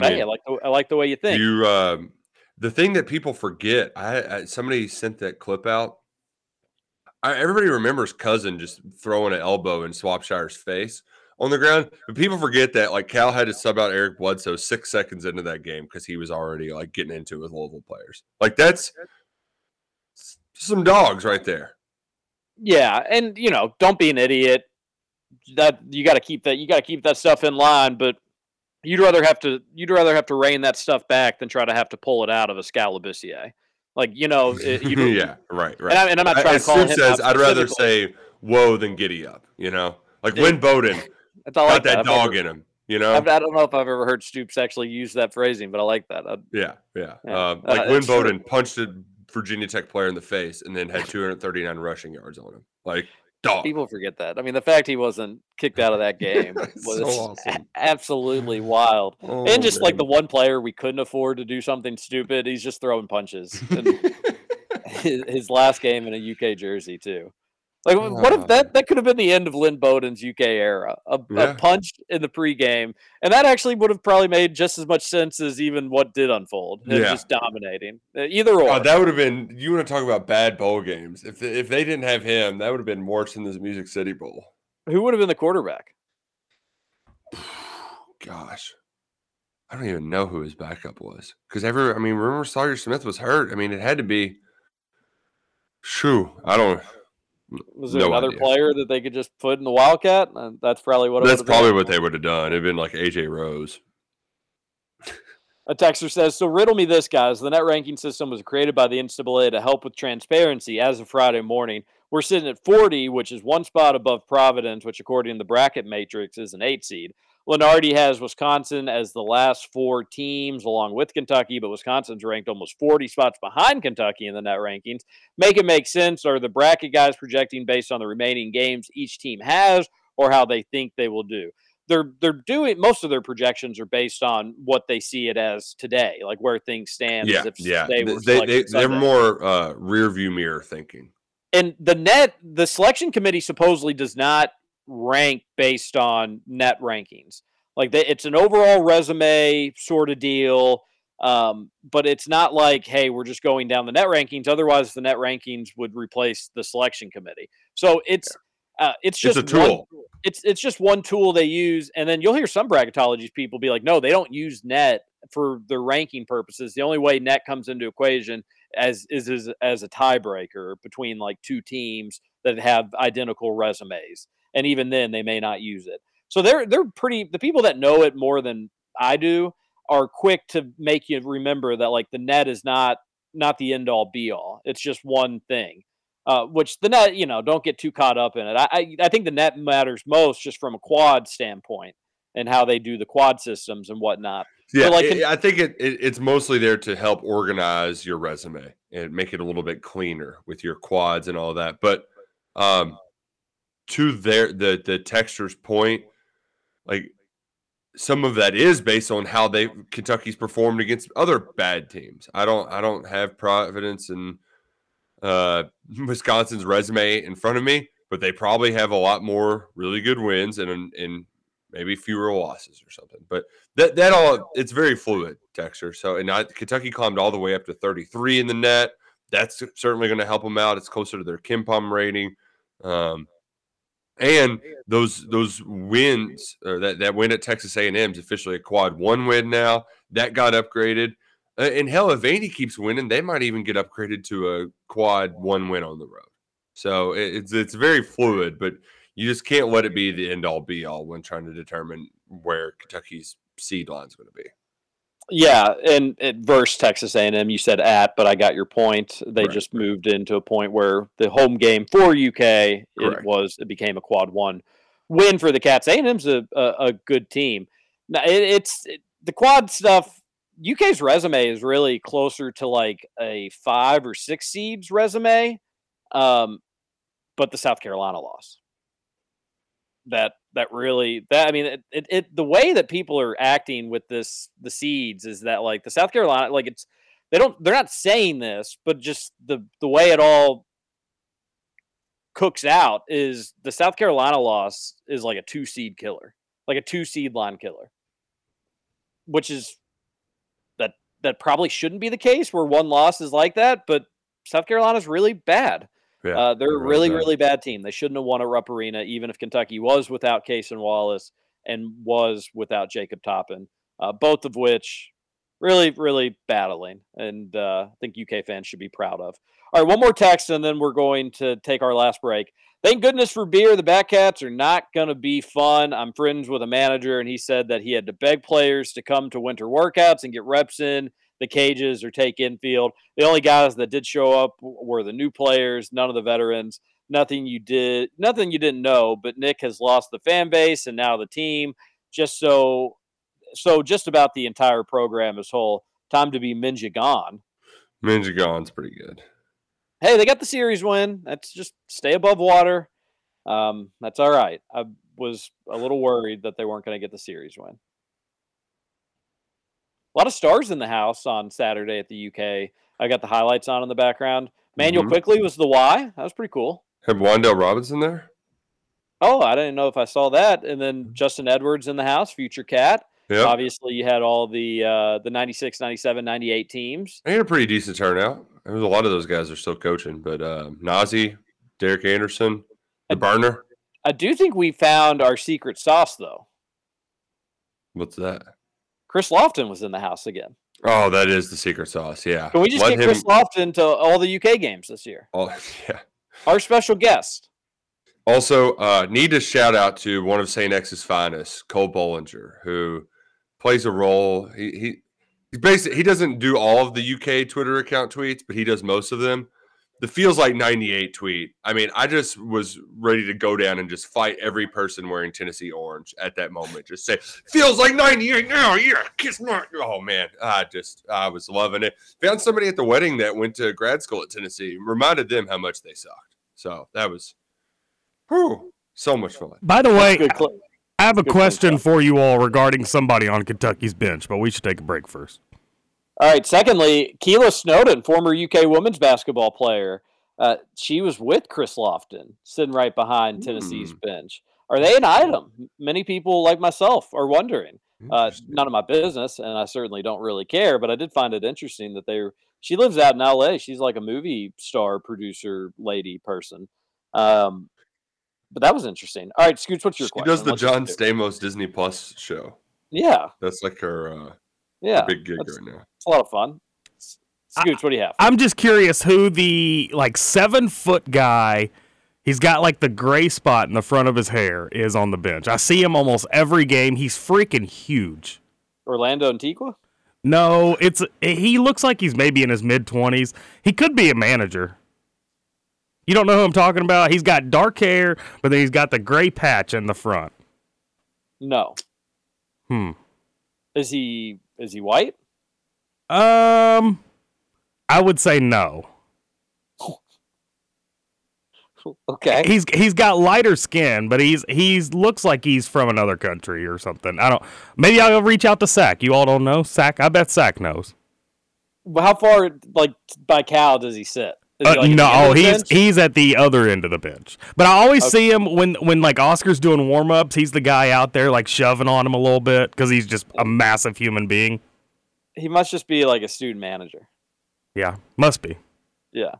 I, I, mean, I, like, the, I like the way you think. You, um, the thing that people forget, I, I somebody sent that clip out. I, everybody remembers Cousin just throwing an elbow in Swapshire's face on the ground. But people forget that, like, Cal had to sub out Eric Bledsoe six seconds into that game because he was already, like, getting into it with Louisville players. Like, that's... some dogs right there. Yeah, and you know, don't be an idiot. That you got to keep that you got to keep that stuff in line, but you'd rather have to you'd rather have to rein that stuff back than try to have to pull it out of a Scalabissier. Like, you know, it, you yeah, right, right. And, I, and I'm not trying I, to call him says, I'd rather say whoa than giddy up, you know? Like yeah. Win Bowden got like that, that dog never, in him, you know? I've, I don't know if I've ever heard Stoops actually use that phrasing, but I like that. I, yeah, yeah. yeah. Uh, like uh, Win Bowden true. punched a Virginia Tech player in the face and then had two hundred thirty-nine rushing yards on him. Like, dog. People forget that. I mean, the fact he wasn't kicked out of that game was so awesome. a- absolutely wild. Oh, and just man. like the one player we couldn't afford to do something stupid, he's just throwing punches. And his, his last game in a U K jersey, too. Like, what if that, that could have been the end of Lynn Bowden's U K era, a, yeah. a punch in the pregame. And that actually would have probably made just as much sense as even what did unfold. Yeah. Just dominating. Either or. Oh, that would have been, you want to talk about bad bowl games. If, if they didn't have him, that would have been worse than this Music City Bowl. Who would have been the quarterback? Gosh. I don't even know who his backup was. Because ever, I mean, remember Sawyer Smith was hurt. I mean, it had to be, shoo, I don't Was there no another idea. player that they could just put in the Wildcat? And that's probably what. It that's probably been. what they would have done. It'd been like A J Rose. A texter says, "So riddle me this, guys. The net ranking system was created by the N C double A to help with transparency. As of Friday morning, we're sitting at forty, which is one spot above Providence, which according to the bracket matrix is an eight seed. Lenardi has Wisconsin as the last four teams along with Kentucky, but Wisconsin's ranked almost forty spots behind Kentucky in the net rankings. Make it make sense. Are the bracket guys projecting based on the remaining games each team has or how they think they will do? They're they're doing most of their projections are based on what they see it as today, like where things stand. Yeah, as if yeah. They were they, they, they're more uh, rearview mirror thinking. And the net, the selection committee supposedly does not rank based on net rankings. Like they, it's an overall resume sort of deal, um, but it's not like, hey, we're just going down the net rankings. Otherwise, the net rankings would replace the selection committee. So it's uh, it's just it's a tool. One, it's it's just one tool they use, and then you'll hear some bracketology people be like, no, they don't use net for their ranking purposes. The only way net comes into equation as is, is as a tiebreaker between like two teams that have identical resumes. And even then, they may not use it. So they're they're pretty. The people that know it more than I do are quick to make you remember that like the net is not not the end all be all. It's just one thing. Uh, which the net, you know, don't get too caught up in it. I, I I think the net matters most just from a quad standpoint and how they do the quad systems and whatnot. Yeah, so like, it, I think it, it it's mostly there to help organize your resume and make it a little bit cleaner with your quads and all that. But um. To their the the texter's point, like some of that is based on how they Kentucky's performed against other bad teams. I don't I don't have Providence and uh, Wisconsin's resume in front of me, but they probably have a lot more really good wins and and maybe fewer losses or something. But that that all it's very fluid, texter. So and I, Kentucky climbed all the way up to thirty-three in the net. That's certainly going to help them out. It's closer to their KenPom rating. Um, And those those wins, or that, that win at Texas A and M is officially a quad one win now. That got upgraded. Uh, and hell, if Vandy keeps winning, they might even get upgraded to a quad one win on the road. So it, it's it's very fluid, but you just can't let it be the end-all, be-all when trying to determine where Kentucky's seed line is going to be. Yeah, and, and versus Texas A and M, you said at, but I got your point. They right. just moved into a point where the home game for U K, it right. was it became a quad one win for the Cats. A and M's a, a, a good team. Now it, it's it, the quad stuff. U K's resume is really closer to like a five or six seeds resume, um, but the South Carolina loss. That that really that I mean it, it it the way that people are acting with this the seeds is that like the South Carolina like it's they don't they're not saying this, but just the the way it all cooks out is the South Carolina loss is like a two seed killer, like a two seed line killer, which is that that probably shouldn't be the case where one loss is like that, but South Carolina's really bad. Yeah, uh, they're a really, really bad team. They shouldn't have won at Rupp Arena, even if Kentucky was without Casey Wallace and was without Jacob Toppin, uh, both of which really, really battling. And uh, I think U K fans should be proud of. All right, one more text, and then we're going to take our last break. Thank goodness for beer. The Batcats are not going to be fun. I'm friends with a manager, and he said that he had to beg players to come to winter workouts and get reps in the cages or take infield. The only guys that did show up were the new players, none of the veterans. Nothing you did, nothing you didn't know, but Nick has lost the fan base and now the team. Just so, so just about the entire program as whole. Time to be Minjigon. Minjigon's pretty good. Hey, they got the series win. That's just stay above water. Um, that's all right. I was a little worried that they weren't going to get the series win. A lot of stars in the house on Saturday at the U K. I got the highlights on in the background. Manuel mm-hmm. Quickly was the Y. That was pretty cool. Had Wandell Robinson there? Oh, I didn't know if I saw that. And then Justin Edwards in the house, future Cat. Yep. Obviously, you had all the uh, the ninety-six, ninety-seven, ninety-eight teams. They had a pretty decent turnout. I mean, a lot of those guys are still coaching, but uh, Nazi, Derek Anderson, the I, burner. I do think we found our secret sauce, though. What's that? Chris Lofton was in the house again. Oh, that is the secret sauce, yeah. Can we just Let get him... Chris Lofton to all the U K games this year? Oh, yeah. Our special guest. Also, uh, need to shout out to one of Saint X's finest, Cole Bollinger, who plays a role. He he he's basically he doesn't do all of the U K Twitter account tweets, but he does most of them. The feels like ninety-eight tweet. I mean, I just was ready to go down and just fight every person wearing Tennessee orange at that moment. Just say, feels like ninety-eight now. Yeah, kiss my. Oh, man. I just, I was loving it. Found somebody at the wedding that went to grad school at Tennessee. Reminded them how much they sucked. So that was, whew, so much fun. By the way, I have a question for you all regarding somebody on Kentucky's bench, but we should take a break first. All right, secondly, Keila Snowden, former U K women's basketball player, uh, she was with Chris Lofton, sitting right behind Tennessee's mm. bench. Are they an item? Many people like myself are wondering. Uh, none of my business, and I certainly don't really care, but I did find it interesting that they were, she lives out in L A. She's like a movie star, producer, lady person. Um, but that was interesting. All right, Scoots, what's your she question? She does the Let's John Stamos Disney Plus show. Yeah. That's like her... Uh... Yeah, big gig right now. It's a lot of fun. Scooch, what do you have? I'm just curious who the like seven foot guy. He's got like the gray spot in the front of his hair is on the bench. I see him almost every game. He's freaking huge. Orlando Antigua? No, it's he looks like he's maybe in his mid twenties. He could be a manager. You don't know who I'm talking about. He's got dark hair, but then he's got the gray patch in the front. No. Hmm. Is he? Is he white? Um, I would say no. Okay. He's he's got lighter skin, but he's he's looks like he's from another country or something. I don't. Maybe I'll reach out to Sack. You all don't know Sack. I bet Sack knows. Well, how far like by Cal does he sit? Uh, he, like, no, oh, he's bench? he's at the other end of the bench. But I always okay. see him when, when like Oscar's doing warm ups. He's the guy out there like shoving on him a little bit because he's just a massive human being. He must just be like a student manager. Yeah, must be. Yeah.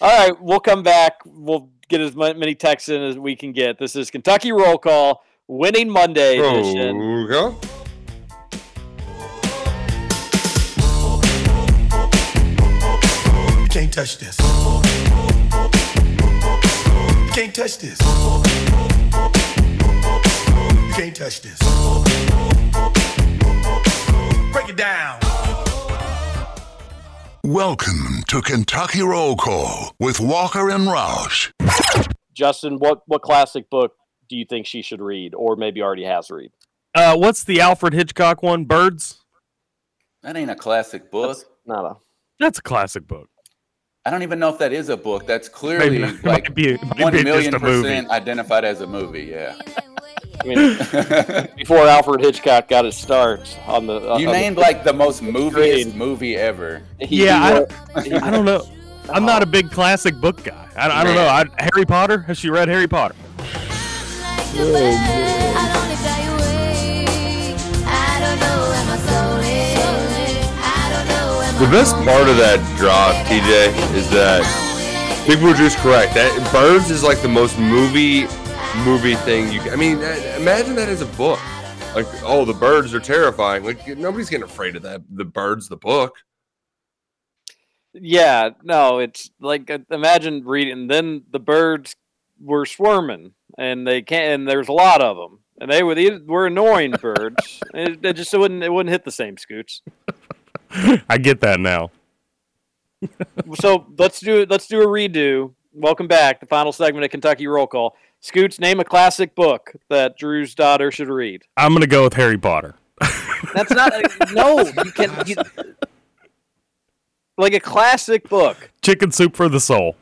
All right, we'll come back. We'll get as many texts in as we can get. This is Kentucky Roll Call, Winning Monday edition. Roll call. Can't touch this. You can't touch this. You can't touch this. Break it down. Welcome to Kentucky Roll Call with Walker and Roush. Justin, what, what classic book do you think she should read or maybe already has read? Uh, what's the Alfred Hitchcock one? Birds? That ain't a classic book. That's not a... That's a classic book. I don't even know if that is a book. That's clearly maybe, like be, one million percent identified as a movie. Yeah. I mean, before Alfred Hitchcock got his start on the, uh, you on named the, like the most moviest movie ever. He, yeah, I, he, I don't know. I'm not a big classic book guy. I, I don't know. I, Harry Potter? Has she read Harry Potter? The best part of that drop, T J, is that Big Blue Drew's correct. That Birds is like the most movie, movie thing you can. I mean, imagine that as a book. Like, oh, the birds are terrifying. Like, nobody's getting afraid of that. The birds, the book. Yeah, no, it's like, imagine reading. Then the birds were swarming, and they can't. And there's a lot of them, and they were these were annoying birds. It, it just it wouldn't it wouldn't hit the same, Scoots. I get that now. So let's do let's do a redo. Welcome back. The final segment of Kentucky Roll Call. Scoots, name a classic book that Drew's daughter should read. I'm gonna go with Harry Potter. That's not a, no. You can you, like a classic book. Chicken Soup for the Soul.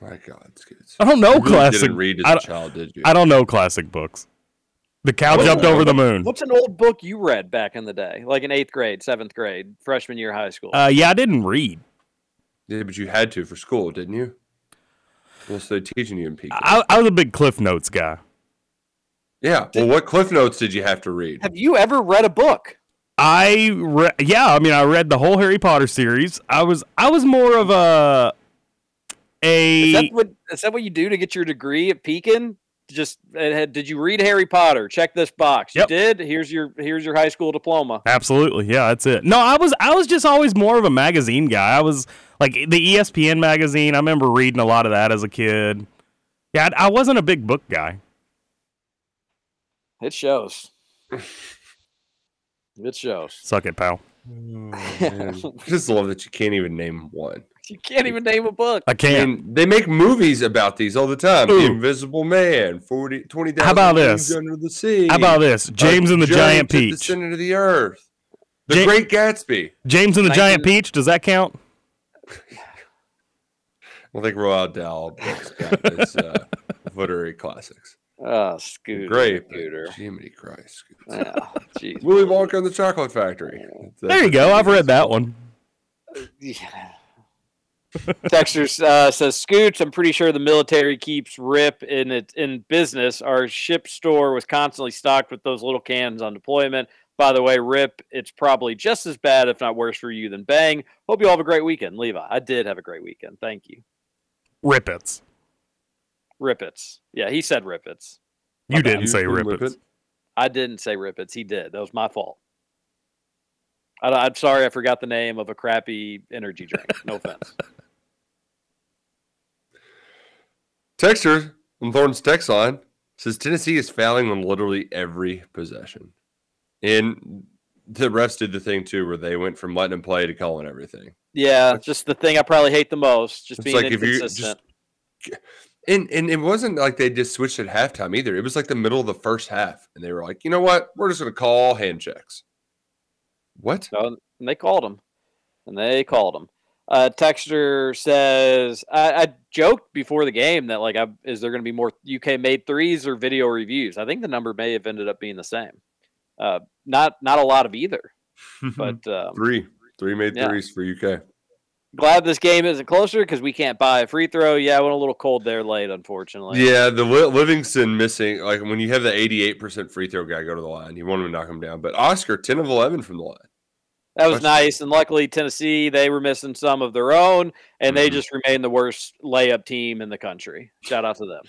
My God, Scoots. I don't know you really classic. Didn't read as a child, did you? I don't know classic books. The cow what, jumped what, over the moon. What's an old book you read back in the day, like in eighth grade, seventh grade, freshman year of high school? Uh, yeah, I didn't read. Yeah, but you had to for school, didn't you? Unless they're teaching you in P K. I, I was a big Cliff Notes guy. Yeah. Well, what Cliff Notes did you have to read? Have you ever read a book? I re- yeah. I mean, I read the whole Harry Potter series. I was I was more of a a. Is that what, is that what you do to get your degree at Pekin? Just had, did you read Harry Potter? Check this box. You yep. did. Here's your here's your high school diploma. Absolutely. Yeah, that's it. No, I was I was just always more of a magazine guy. I was like the E S P N magazine. I remember reading a lot of that as a kid. Yeah, I, I wasn't a big book guy. It shows. It shows. Suck it, pal. Oh, I just love that you can't even name one. You can't even name a book. I can't. I mean, they make movies about these all the time. Ooh. The Invisible Man, forty, twenty thousand How about this? Under the sea. How about this? James uh, and the Journey Giant Peach. The Center of the Earth. The J- Great Gatsby. James and the Giant Peach. Does that count? I think Roald Dahl books got this uh, literary classics. Oh, Scooter. Great. Scooter. Jiminy Christ. Scooter. Oh, geez. Willy Wonka and the Chocolate Factory. That's there you go. I've read that one. Yeah. Texter uh, says, Scoots, I'm pretty sure the military keeps Rip in it in business. Our ship store was constantly stocked with those little cans on deployment. By the way, Rip, it's probably just as bad, if not worse for you, than Bang. Hope you all have a great weekend. Levi, I did have a great weekend. Thank you. Rippets. Rippets. Yeah, he said Rippets. You didn't say Rippets. I didn't say Rippets. He did. That was my fault. I, I'm sorry I forgot the name of a crappy energy drink. No offense. Texter from Thornton's text line says Tennessee is fouling on literally every possession. And the refs did the thing, too, where they went from letting them play to calling everything. Yeah, it's just the thing I probably hate the most, just being like inconsistent. If just, and, and it wasn't like they just switched at halftime either. It was like the middle of the first half, and they were like, you know what? We're just going to call hand checks. What? So, and they called him. And they called him. Uh, Texter says, I, I joked before the game that, like, I, is there going to be more U K made threes or video reviews? I think the number may have ended up being the same. Uh, not not a lot of either. But um, Three. Three made yeah. threes for U K. Glad this game isn't closer because we can't buy a free throw. Yeah, I went a little cold there late, unfortunately. Yeah, the Livingston missing. Like, when you have the eighty-eight percent free throw guy go to the line, you want him to knock him down. But Oscar, ten of eleven from the line. That was nice, and luckily Tennessee, they were missing some of their own, and they just remain the worst layup team in the country. Shout out to them.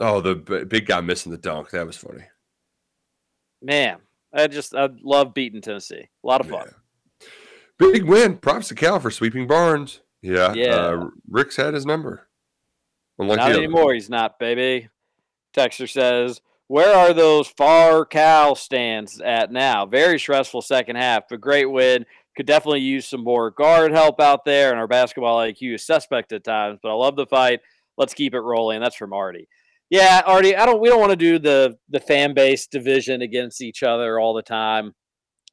Oh, the b- big guy missing the dunk. That was funny. Man, I just I love beating Tennessee. A lot of fun. Yeah. Big win. Props to Cal for sweeping Barnes. Yeah, yeah. Uh, Rick's had his number. Unlike not anymore. He's not, baby. Texter says, where are those far Cal stands at now? Very stressful second half, but great win. Could definitely use some more guard help out there, and our basketball I Q is suspect at times, but I love the fight. Let's keep it rolling. That's from Artie. Yeah, Artie, I don't, we don't want to do the, the fan base division against each other all the time.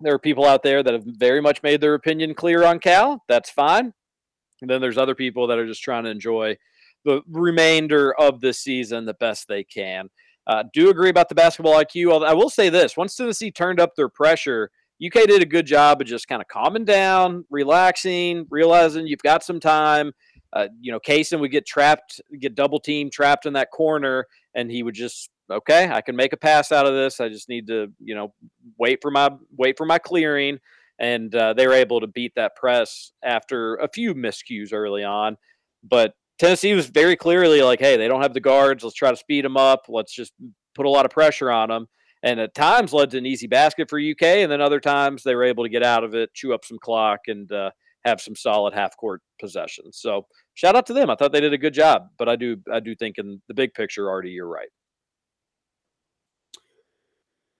There are people out there that have very much made their opinion clear on Cal. That's fine. And then there's other people that are just trying to enjoy the remainder of the season the best they can. Uh, do agree about the basketball I Q. I will say this. Once Tennessee turned up their pressure, U K did a good job of just kind of calming down, relaxing, realizing you've got some time. Uh, you know, Kaysen would get trapped, get double-teamed, trapped in that corner, and he would just, okay, I can make a pass out of this. I just need to, you know, wait for my wait for my clearing. And uh, they were able to beat that press after a few miscues early on. But Tennessee was very clearly like, hey, they don't have the guards. Let's try to speed them up. Let's just put a lot of pressure on them. and at times led to an easy basket for U K, and then other times they were able to get out of it, chew up some clock, and uh, have some solid half-court possessions. So shout out to them. I thought they did a good job, but I do I do think in the big picture, Artie, you're right.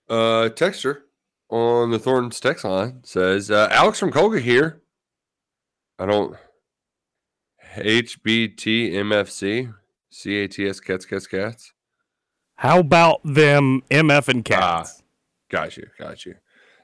Uh, texture on the Thornton's text line says, uh, Alex from Colga here. I don't... H B T M F C C A T S cats cats cats. How about them M F and cats? Ah, got you, got you.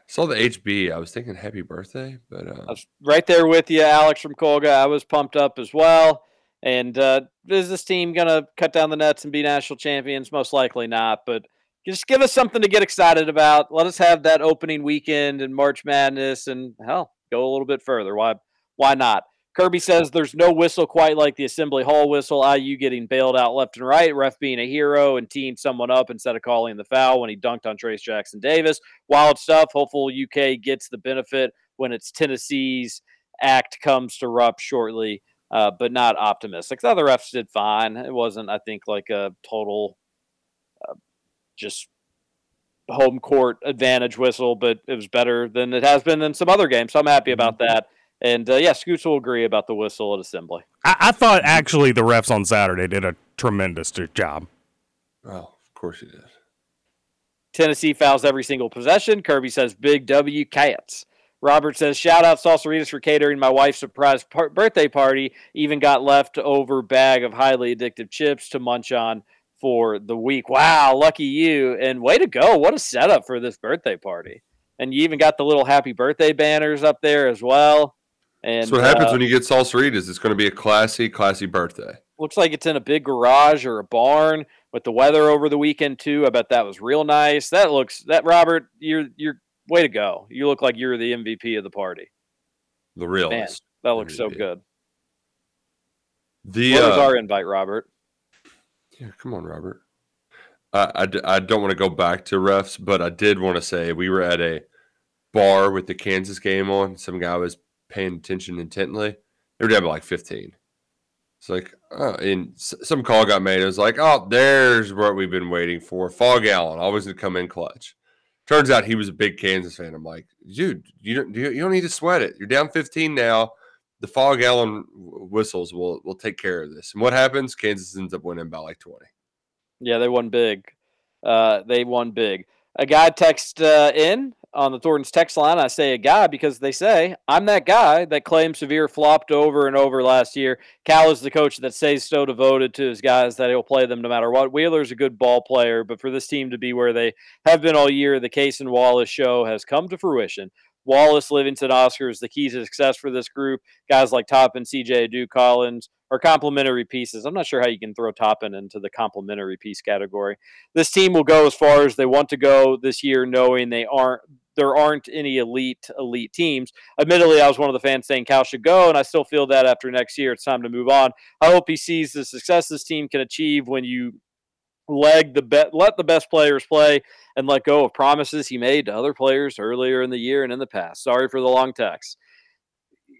Saw the H B. I was thinking happy birthday, but uh... I was right there with you, Alex from Colga. I was pumped up as well. And uh, is this team gonna cut down the nets and be national champions? Most likely not. But just give us something to get excited about. Let us have that opening weekend and March Madness, and hell, go a little bit further. Why? Why not? Kirby says there's no whistle quite like the Assembly Hall whistle. I U getting bailed out left and right, ref being a hero and teeing someone up instead of calling the foul when he dunked on Trace Jackson Davis. Wild stuff. Hopeful U K gets the benefit when it's Tennessee's act comes to Rupp shortly, uh, but not optimistic. The other refs did fine. It wasn't, I think, like a total uh, just home court advantage whistle, but it was better than it has been in some other games, so I'm happy about that. And, uh, yeah, Scoots will agree about the whistle at Assembly. I, I thought, actually, the refs on Saturday did a tremendous job. Oh, of course you did. Tennessee fouls every single possession. Kirby says, big W, cats. Robert says, shout-out Salsaritas for catering my wife's surprise par- birthday party. Even got leftover bag of highly addictive chips to munch on for the week. Wow, lucky you. And way to go. What a setup for this birthday party. And you even got the little happy birthday banners up there as well. And, so what happens uh, when you get Salsaritas? It's going to be a classy, classy birthday. Looks like it's in a big garage or a barn with the weather over the weekend too. I bet that was real nice. That looks that Robert, you're you're way to go. You look like you're the M V P of the party. The realist. Man, that looks M V P. So good. The what uh, was our invite, Robert? Yeah, come on, Robert. I, I, d- I don't want to go back to refs, but I did want to say we were at a bar with the Kansas game on. Some guy was paying attention intently. They were down by like fifteen. It's like, oh, and s- some call got made. It was like, oh, there's what we've been waiting for. Fog Allen, always going to come in clutch. Turns out he was a big Kansas fan. I'm like, dude, you don't, you don't need to sweat it. You're down fifteen now. The Fog Allen whistles will will take care of this. And what happens? Kansas ends up winning by like twenty. Yeah, they won big. Uh, they won big. A guy texts uh, in on the Thornton's text line. I say a guy because they say, I'm that guy that claimed Sevier flopped over and over last year. Cal is the coach that stays so devoted to his guys that he'll play them no matter what. Wheeler's a good ball player, but for this team to be where they have been all year, the Case and Wallace show has come to fruition. Wallace, Livingston, Oscar is the key to success for this group. Guys like Toppin, C J, Adu, Collins are complementary pieces. I'm not sure how you can throw Toppin into the complementary piece category. This team will go as far as they want to go this year, knowing they aren't there aren't any elite, elite teams. Admittedly, I was one of the fans saying Cal should go, and I still feel that after next year, it's time to move on. I hope he sees the success this team can achieve when you leg the bet, let the best players play and let go of promises he made to other players earlier in the year and in the past. Sorry for the long text.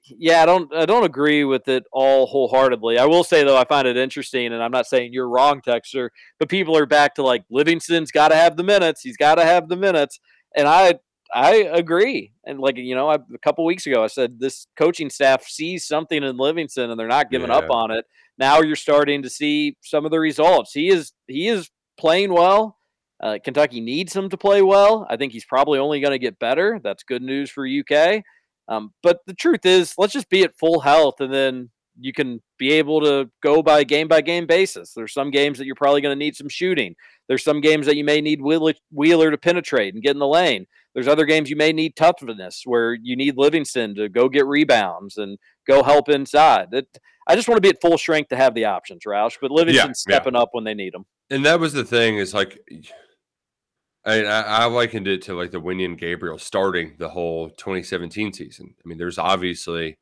Yeah, I don't, I don't agree with it all wholeheartedly. I will say though, I find it interesting, and I'm not saying you're wrong, Texter, but people are back to like Livingston's got to have the minutes. He's got to have the minutes, and I, I agree. And like you know, I, a couple weeks ago, I said this coaching staff sees something in Livingston, and they're not giving yeah. up on it. Now you're starting to see some of the results. He is he is playing well. Uh, Kentucky needs him to play well. I think he's probably only going to get better. That's good news for U K. Um, but the truth is, let's just be at full health, and then you can be able to go by game-by-game basis. There's some games that you're probably going to need some shooting. There's some games that you may need Wheeler, Wheeler to penetrate and get in the lane. There's other games you may need toughness, where you need Livingston to go get rebounds and go help inside. It, I just want to be at full strength to have the options, Roush. But Livingston's yeah, stepping yeah. up when they need them. And that was the thing is like, I, I likened it to like the Winnie and Gabriel starting the whole twenty seventeen season. I mean, there's obviously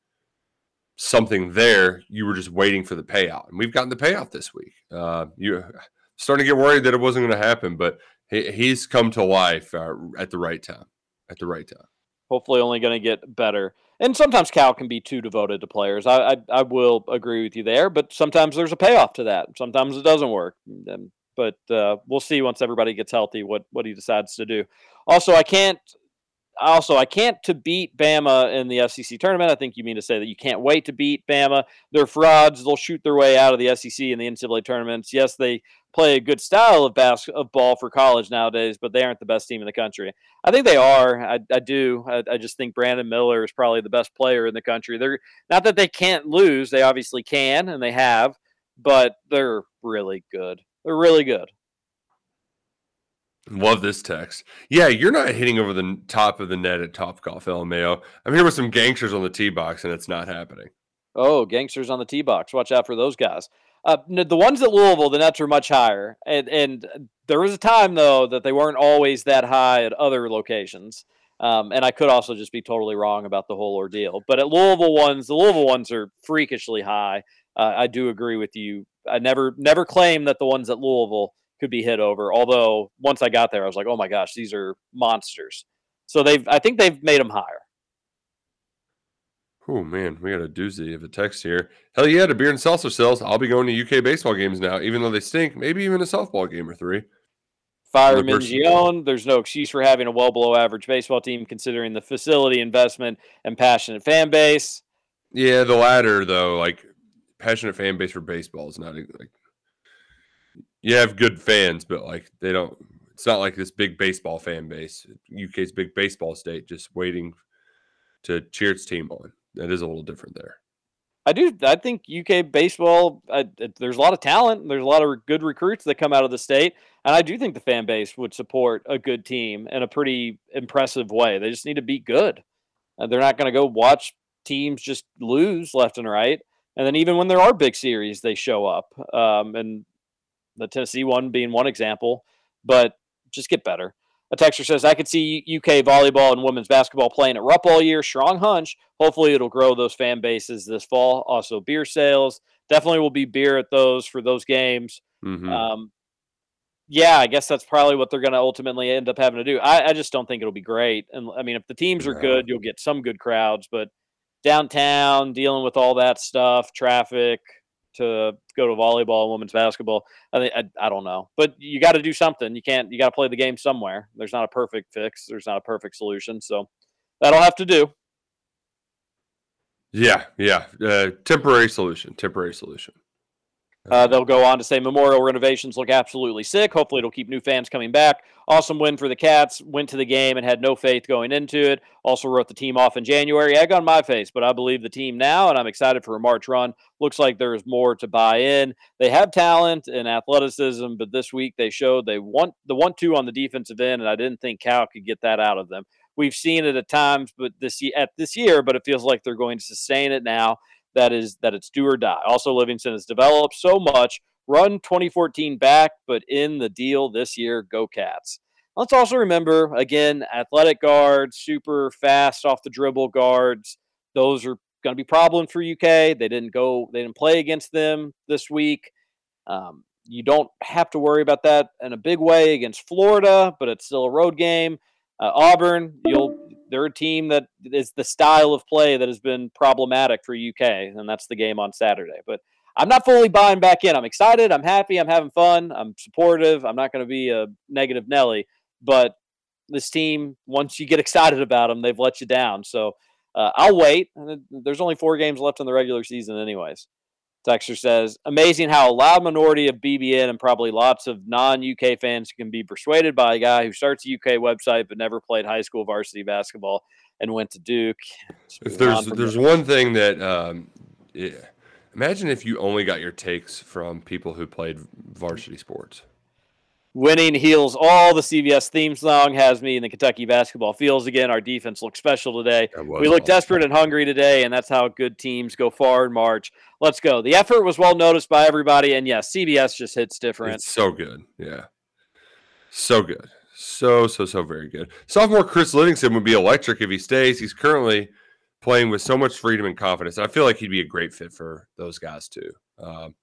something there. You were just waiting for the payout, and we've gotten the payout this week. Uh, you're starting to get worried that it wasn't going to happen, but he, he's come to life uh, at the right time. At the right time. Hopefully, only going to get better. And sometimes Cal can be too devoted to players. I, I I will agree with you there, but sometimes there's a payoff to that. Sometimes it doesn't work. And but uh, we'll see once everybody gets healthy what, what he decides to do. Also, I can't also I can't to beat Bama in the S E C tournament. I think you mean to say that you can't wait to beat Bama. They're frauds. They'll shoot their way out of the S E C and the N C double A tournaments. Yes, they play a good style of basketball for college nowadays, but they aren't the best team in the country. I think they are. I, I do. I, I just think Brandon Miller is probably the best player in the country. They're not that they can't lose. They obviously can, and they have, but they're really good. They're really good. Love this text. Yeah, you're not hitting over the top of the net at Topgolf, L M A O. I'm here with some gangsters on the tee box, and it's not happening. Oh, gangsters on the tee box. Watch out for those guys. Uh, the ones at Louisville, the nets are much higher. And, and there was a time, though, that they weren't always that high at other locations. Um, and I could also just be totally wrong about the whole ordeal. But at Louisville ones, the Louisville ones are freakishly high. Uh, I do agree with you. I never never claimed that the ones at Louisville could be hit over. Although once I got there, I was like, oh my gosh, these are monsters. So they've, I think they've made them higher. Oh man, we got a doozy of a text here. Hell yeah, to beer and salsa sells. I'll be going to U K baseball games now, even though they stink. Maybe even a softball game or three. Fire Mingione, there's no excuse for having a well below average baseball team considering the facility investment and passionate fan base. Yeah, the latter though, like passionate fan base for baseball is not like you have good fans, but like they don't. It's not like this big baseball fan base. U K's big baseball state just waiting to cheer its team on. That is a little different there. I do. I think U K baseball, I, there's a lot of talent. And there's a lot of good recruits that come out of the state. And I do think the fan base would support a good team in a pretty impressive way. They just need to be good. And they're not going to go watch teams just lose left and right. And then even when there are big series, they show up. Um, and the Tennessee one being one example. But just get better. A texter says, I could see U K volleyball and women's basketball playing at Rupp all year. Strong hunch. Hopefully it'll grow those fan bases this fall. Also beer sales. Definitely will be beer at those for those games. Mm-hmm. Um, yeah, I guess that's probably what they're going to ultimately end up having to do. I, I just don't think it'll be great. And I mean, if the teams are good, you'll get some good crowds. But downtown, dealing with all that stuff, traffic, to go to volleyball and women's basketball. I think, I, I don't know, but you got to do something. You can't, you got to play the game somewhere. There's not a perfect fix. There's not a perfect solution. So that'll have to do. Yeah. Yeah. Uh, temporary solution, temporary solution. Uh, they'll go on to say memorial renovations look absolutely sick. Hopefully it'll keep new fans coming back. Awesome win for the Cats. Went to the game and had no faith going into it. Also wrote the team off in January. Egg on my face, but I believe the team now, and I'm excited for a March run. Looks like there is more to buy in. They have talent and athleticism, but this week they showed they want the one two on the defensive end, and I didn't think Cal could get that out of them. We've seen it at times, but this at this year, but it feels like they're going to sustain it now. That is that it's do or die. Also, Livingston has developed so much. Run twenty fourteen back, but in the deal this year, go Cats. Let's also remember, again, athletic guards, super fast off the dribble guards. Those are going to be problem for U K. They didn't go. They didn't play against them this week. Um, you don't have to worry about that in a big way against Florida, but it's still a road game. Uh, Auburn, you'll. They're a team that is the style of play that has been problematic for U K, and that's the game on Saturday. But I'm not fully buying back in. I'm excited. I'm happy. I'm having fun. I'm supportive. I'm not going to be a negative Nelly. But this team, once you get excited about them, they've let you down. So uh, I'll wait. There's only four games left in the regular season anyways. Texter says, amazing how a loud minority of B B N and probably lots of non-U K fans can be persuaded by a guy who starts a U K website but never played high school varsity basketball and went to Duke. If there's there's that. One thing that um, – yeah. Imagine if you only got your takes from people who played varsity sports. Winning heals all. The C B S theme song has me in the Kentucky basketball fields again. Our defense looks special today. We look awesome. Desperate and hungry today, and that's how good teams go far in March. Let's go. The effort was well noticed by everybody, and, yes, C B S just hits different. It's so good, yeah. So good. So, so, so very good. Sophomore Chris Livingston would be electric if he stays. He's currently playing with so much freedom and confidence. I feel like he'd be a great fit for those guys, too. Um,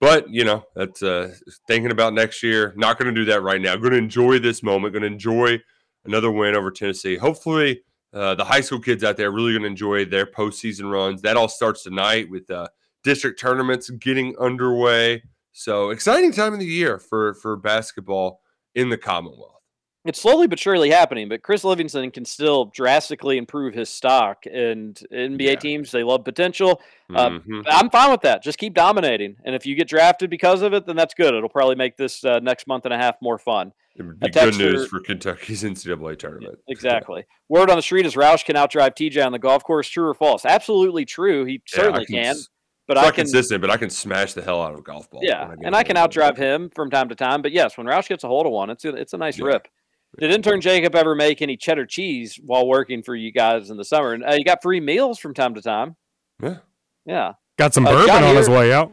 But, you know, that's uh, thinking about next year. Not going to do that right now. Going to enjoy this moment. Going to enjoy another win over Tennessee. Hopefully, uh, the high school kids out there are really going to enjoy their postseason runs. That all starts tonight with uh, district tournaments getting underway. So exciting time of the year for, for basketball in the Commonwealth. It's slowly but surely happening, but Chris Livingston can still drastically improve his stock. And N B A yeah. teams, they love potential. Mm-hmm. Uh, I'm fine with that. Just keep dominating. And if you get drafted because of it, then that's good. It'll probably make this uh, next month and a half more fun. It would be good news for Kentucky's N C double A tournament. Exactly. Yeah. Word on the street is Roush can outdrive T J on the golf course. True or false? Absolutely true. He yeah, certainly I can. can. S- But it's I not can, consistent, but I can smash the hell out of a golf ball. Yeah, I and I can outdrive him from time to time. But yes, when Roush gets a hold of one, it's a, it's a nice yeah. rip. Did intern Jacob ever make any cheddar cheese while working for you guys in the summer? And uh, you got free meals from time to time. Yeah. Yeah. Got some uh, bourbon John on here. His way out.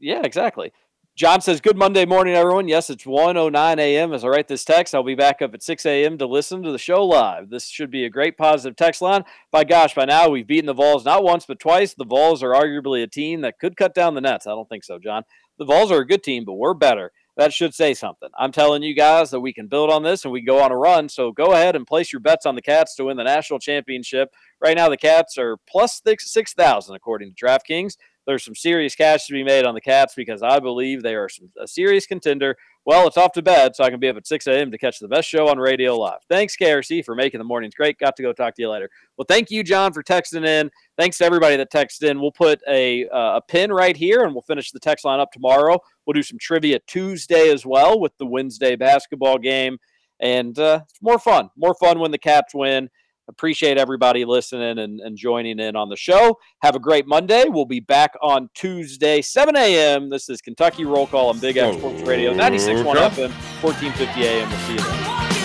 Yeah, exactly. John says, good Monday morning, everyone. Yes, it's one oh nine a.m. as I write this text. I'll be back up at six a.m. to listen to the show live. This should be a great positive text line. By gosh, by now we've beaten the Vols not once but twice. The Vols are arguably a team that could cut down the Nets. I don't think so, John. The Vols are a good team, but we're better. That should say something. I'm telling you guys that we can build on this and we go on a run. So go ahead and place your bets on the Cats to win the national championship. Right now the Cats are plus six thousand according to DraftKings. There's some serious cash to be made on the Cats because I believe they are some, a serious contender. Well, it's off to bed, so I can be up at six a.m. to catch the best show on radio live. Thanks, K R C, for making the mornings great. Got to go talk to you later. Well, thank you, John, for texting in. Thanks to everybody that texted in. We'll put a uh, a pin right here, and we'll finish the text line up tomorrow. We'll do some trivia Tuesday as well with the Wednesday basketball game. And uh, it's more fun. More fun when the Cats win. Appreciate everybody listening and, and joining in on the show. Have a great Monday. We'll be back on Tuesday, seven a.m. This is Kentucky Roll Call on Big X Sports Radio, ninety-six point one F M, fourteen fifty a.m. We'll see you then.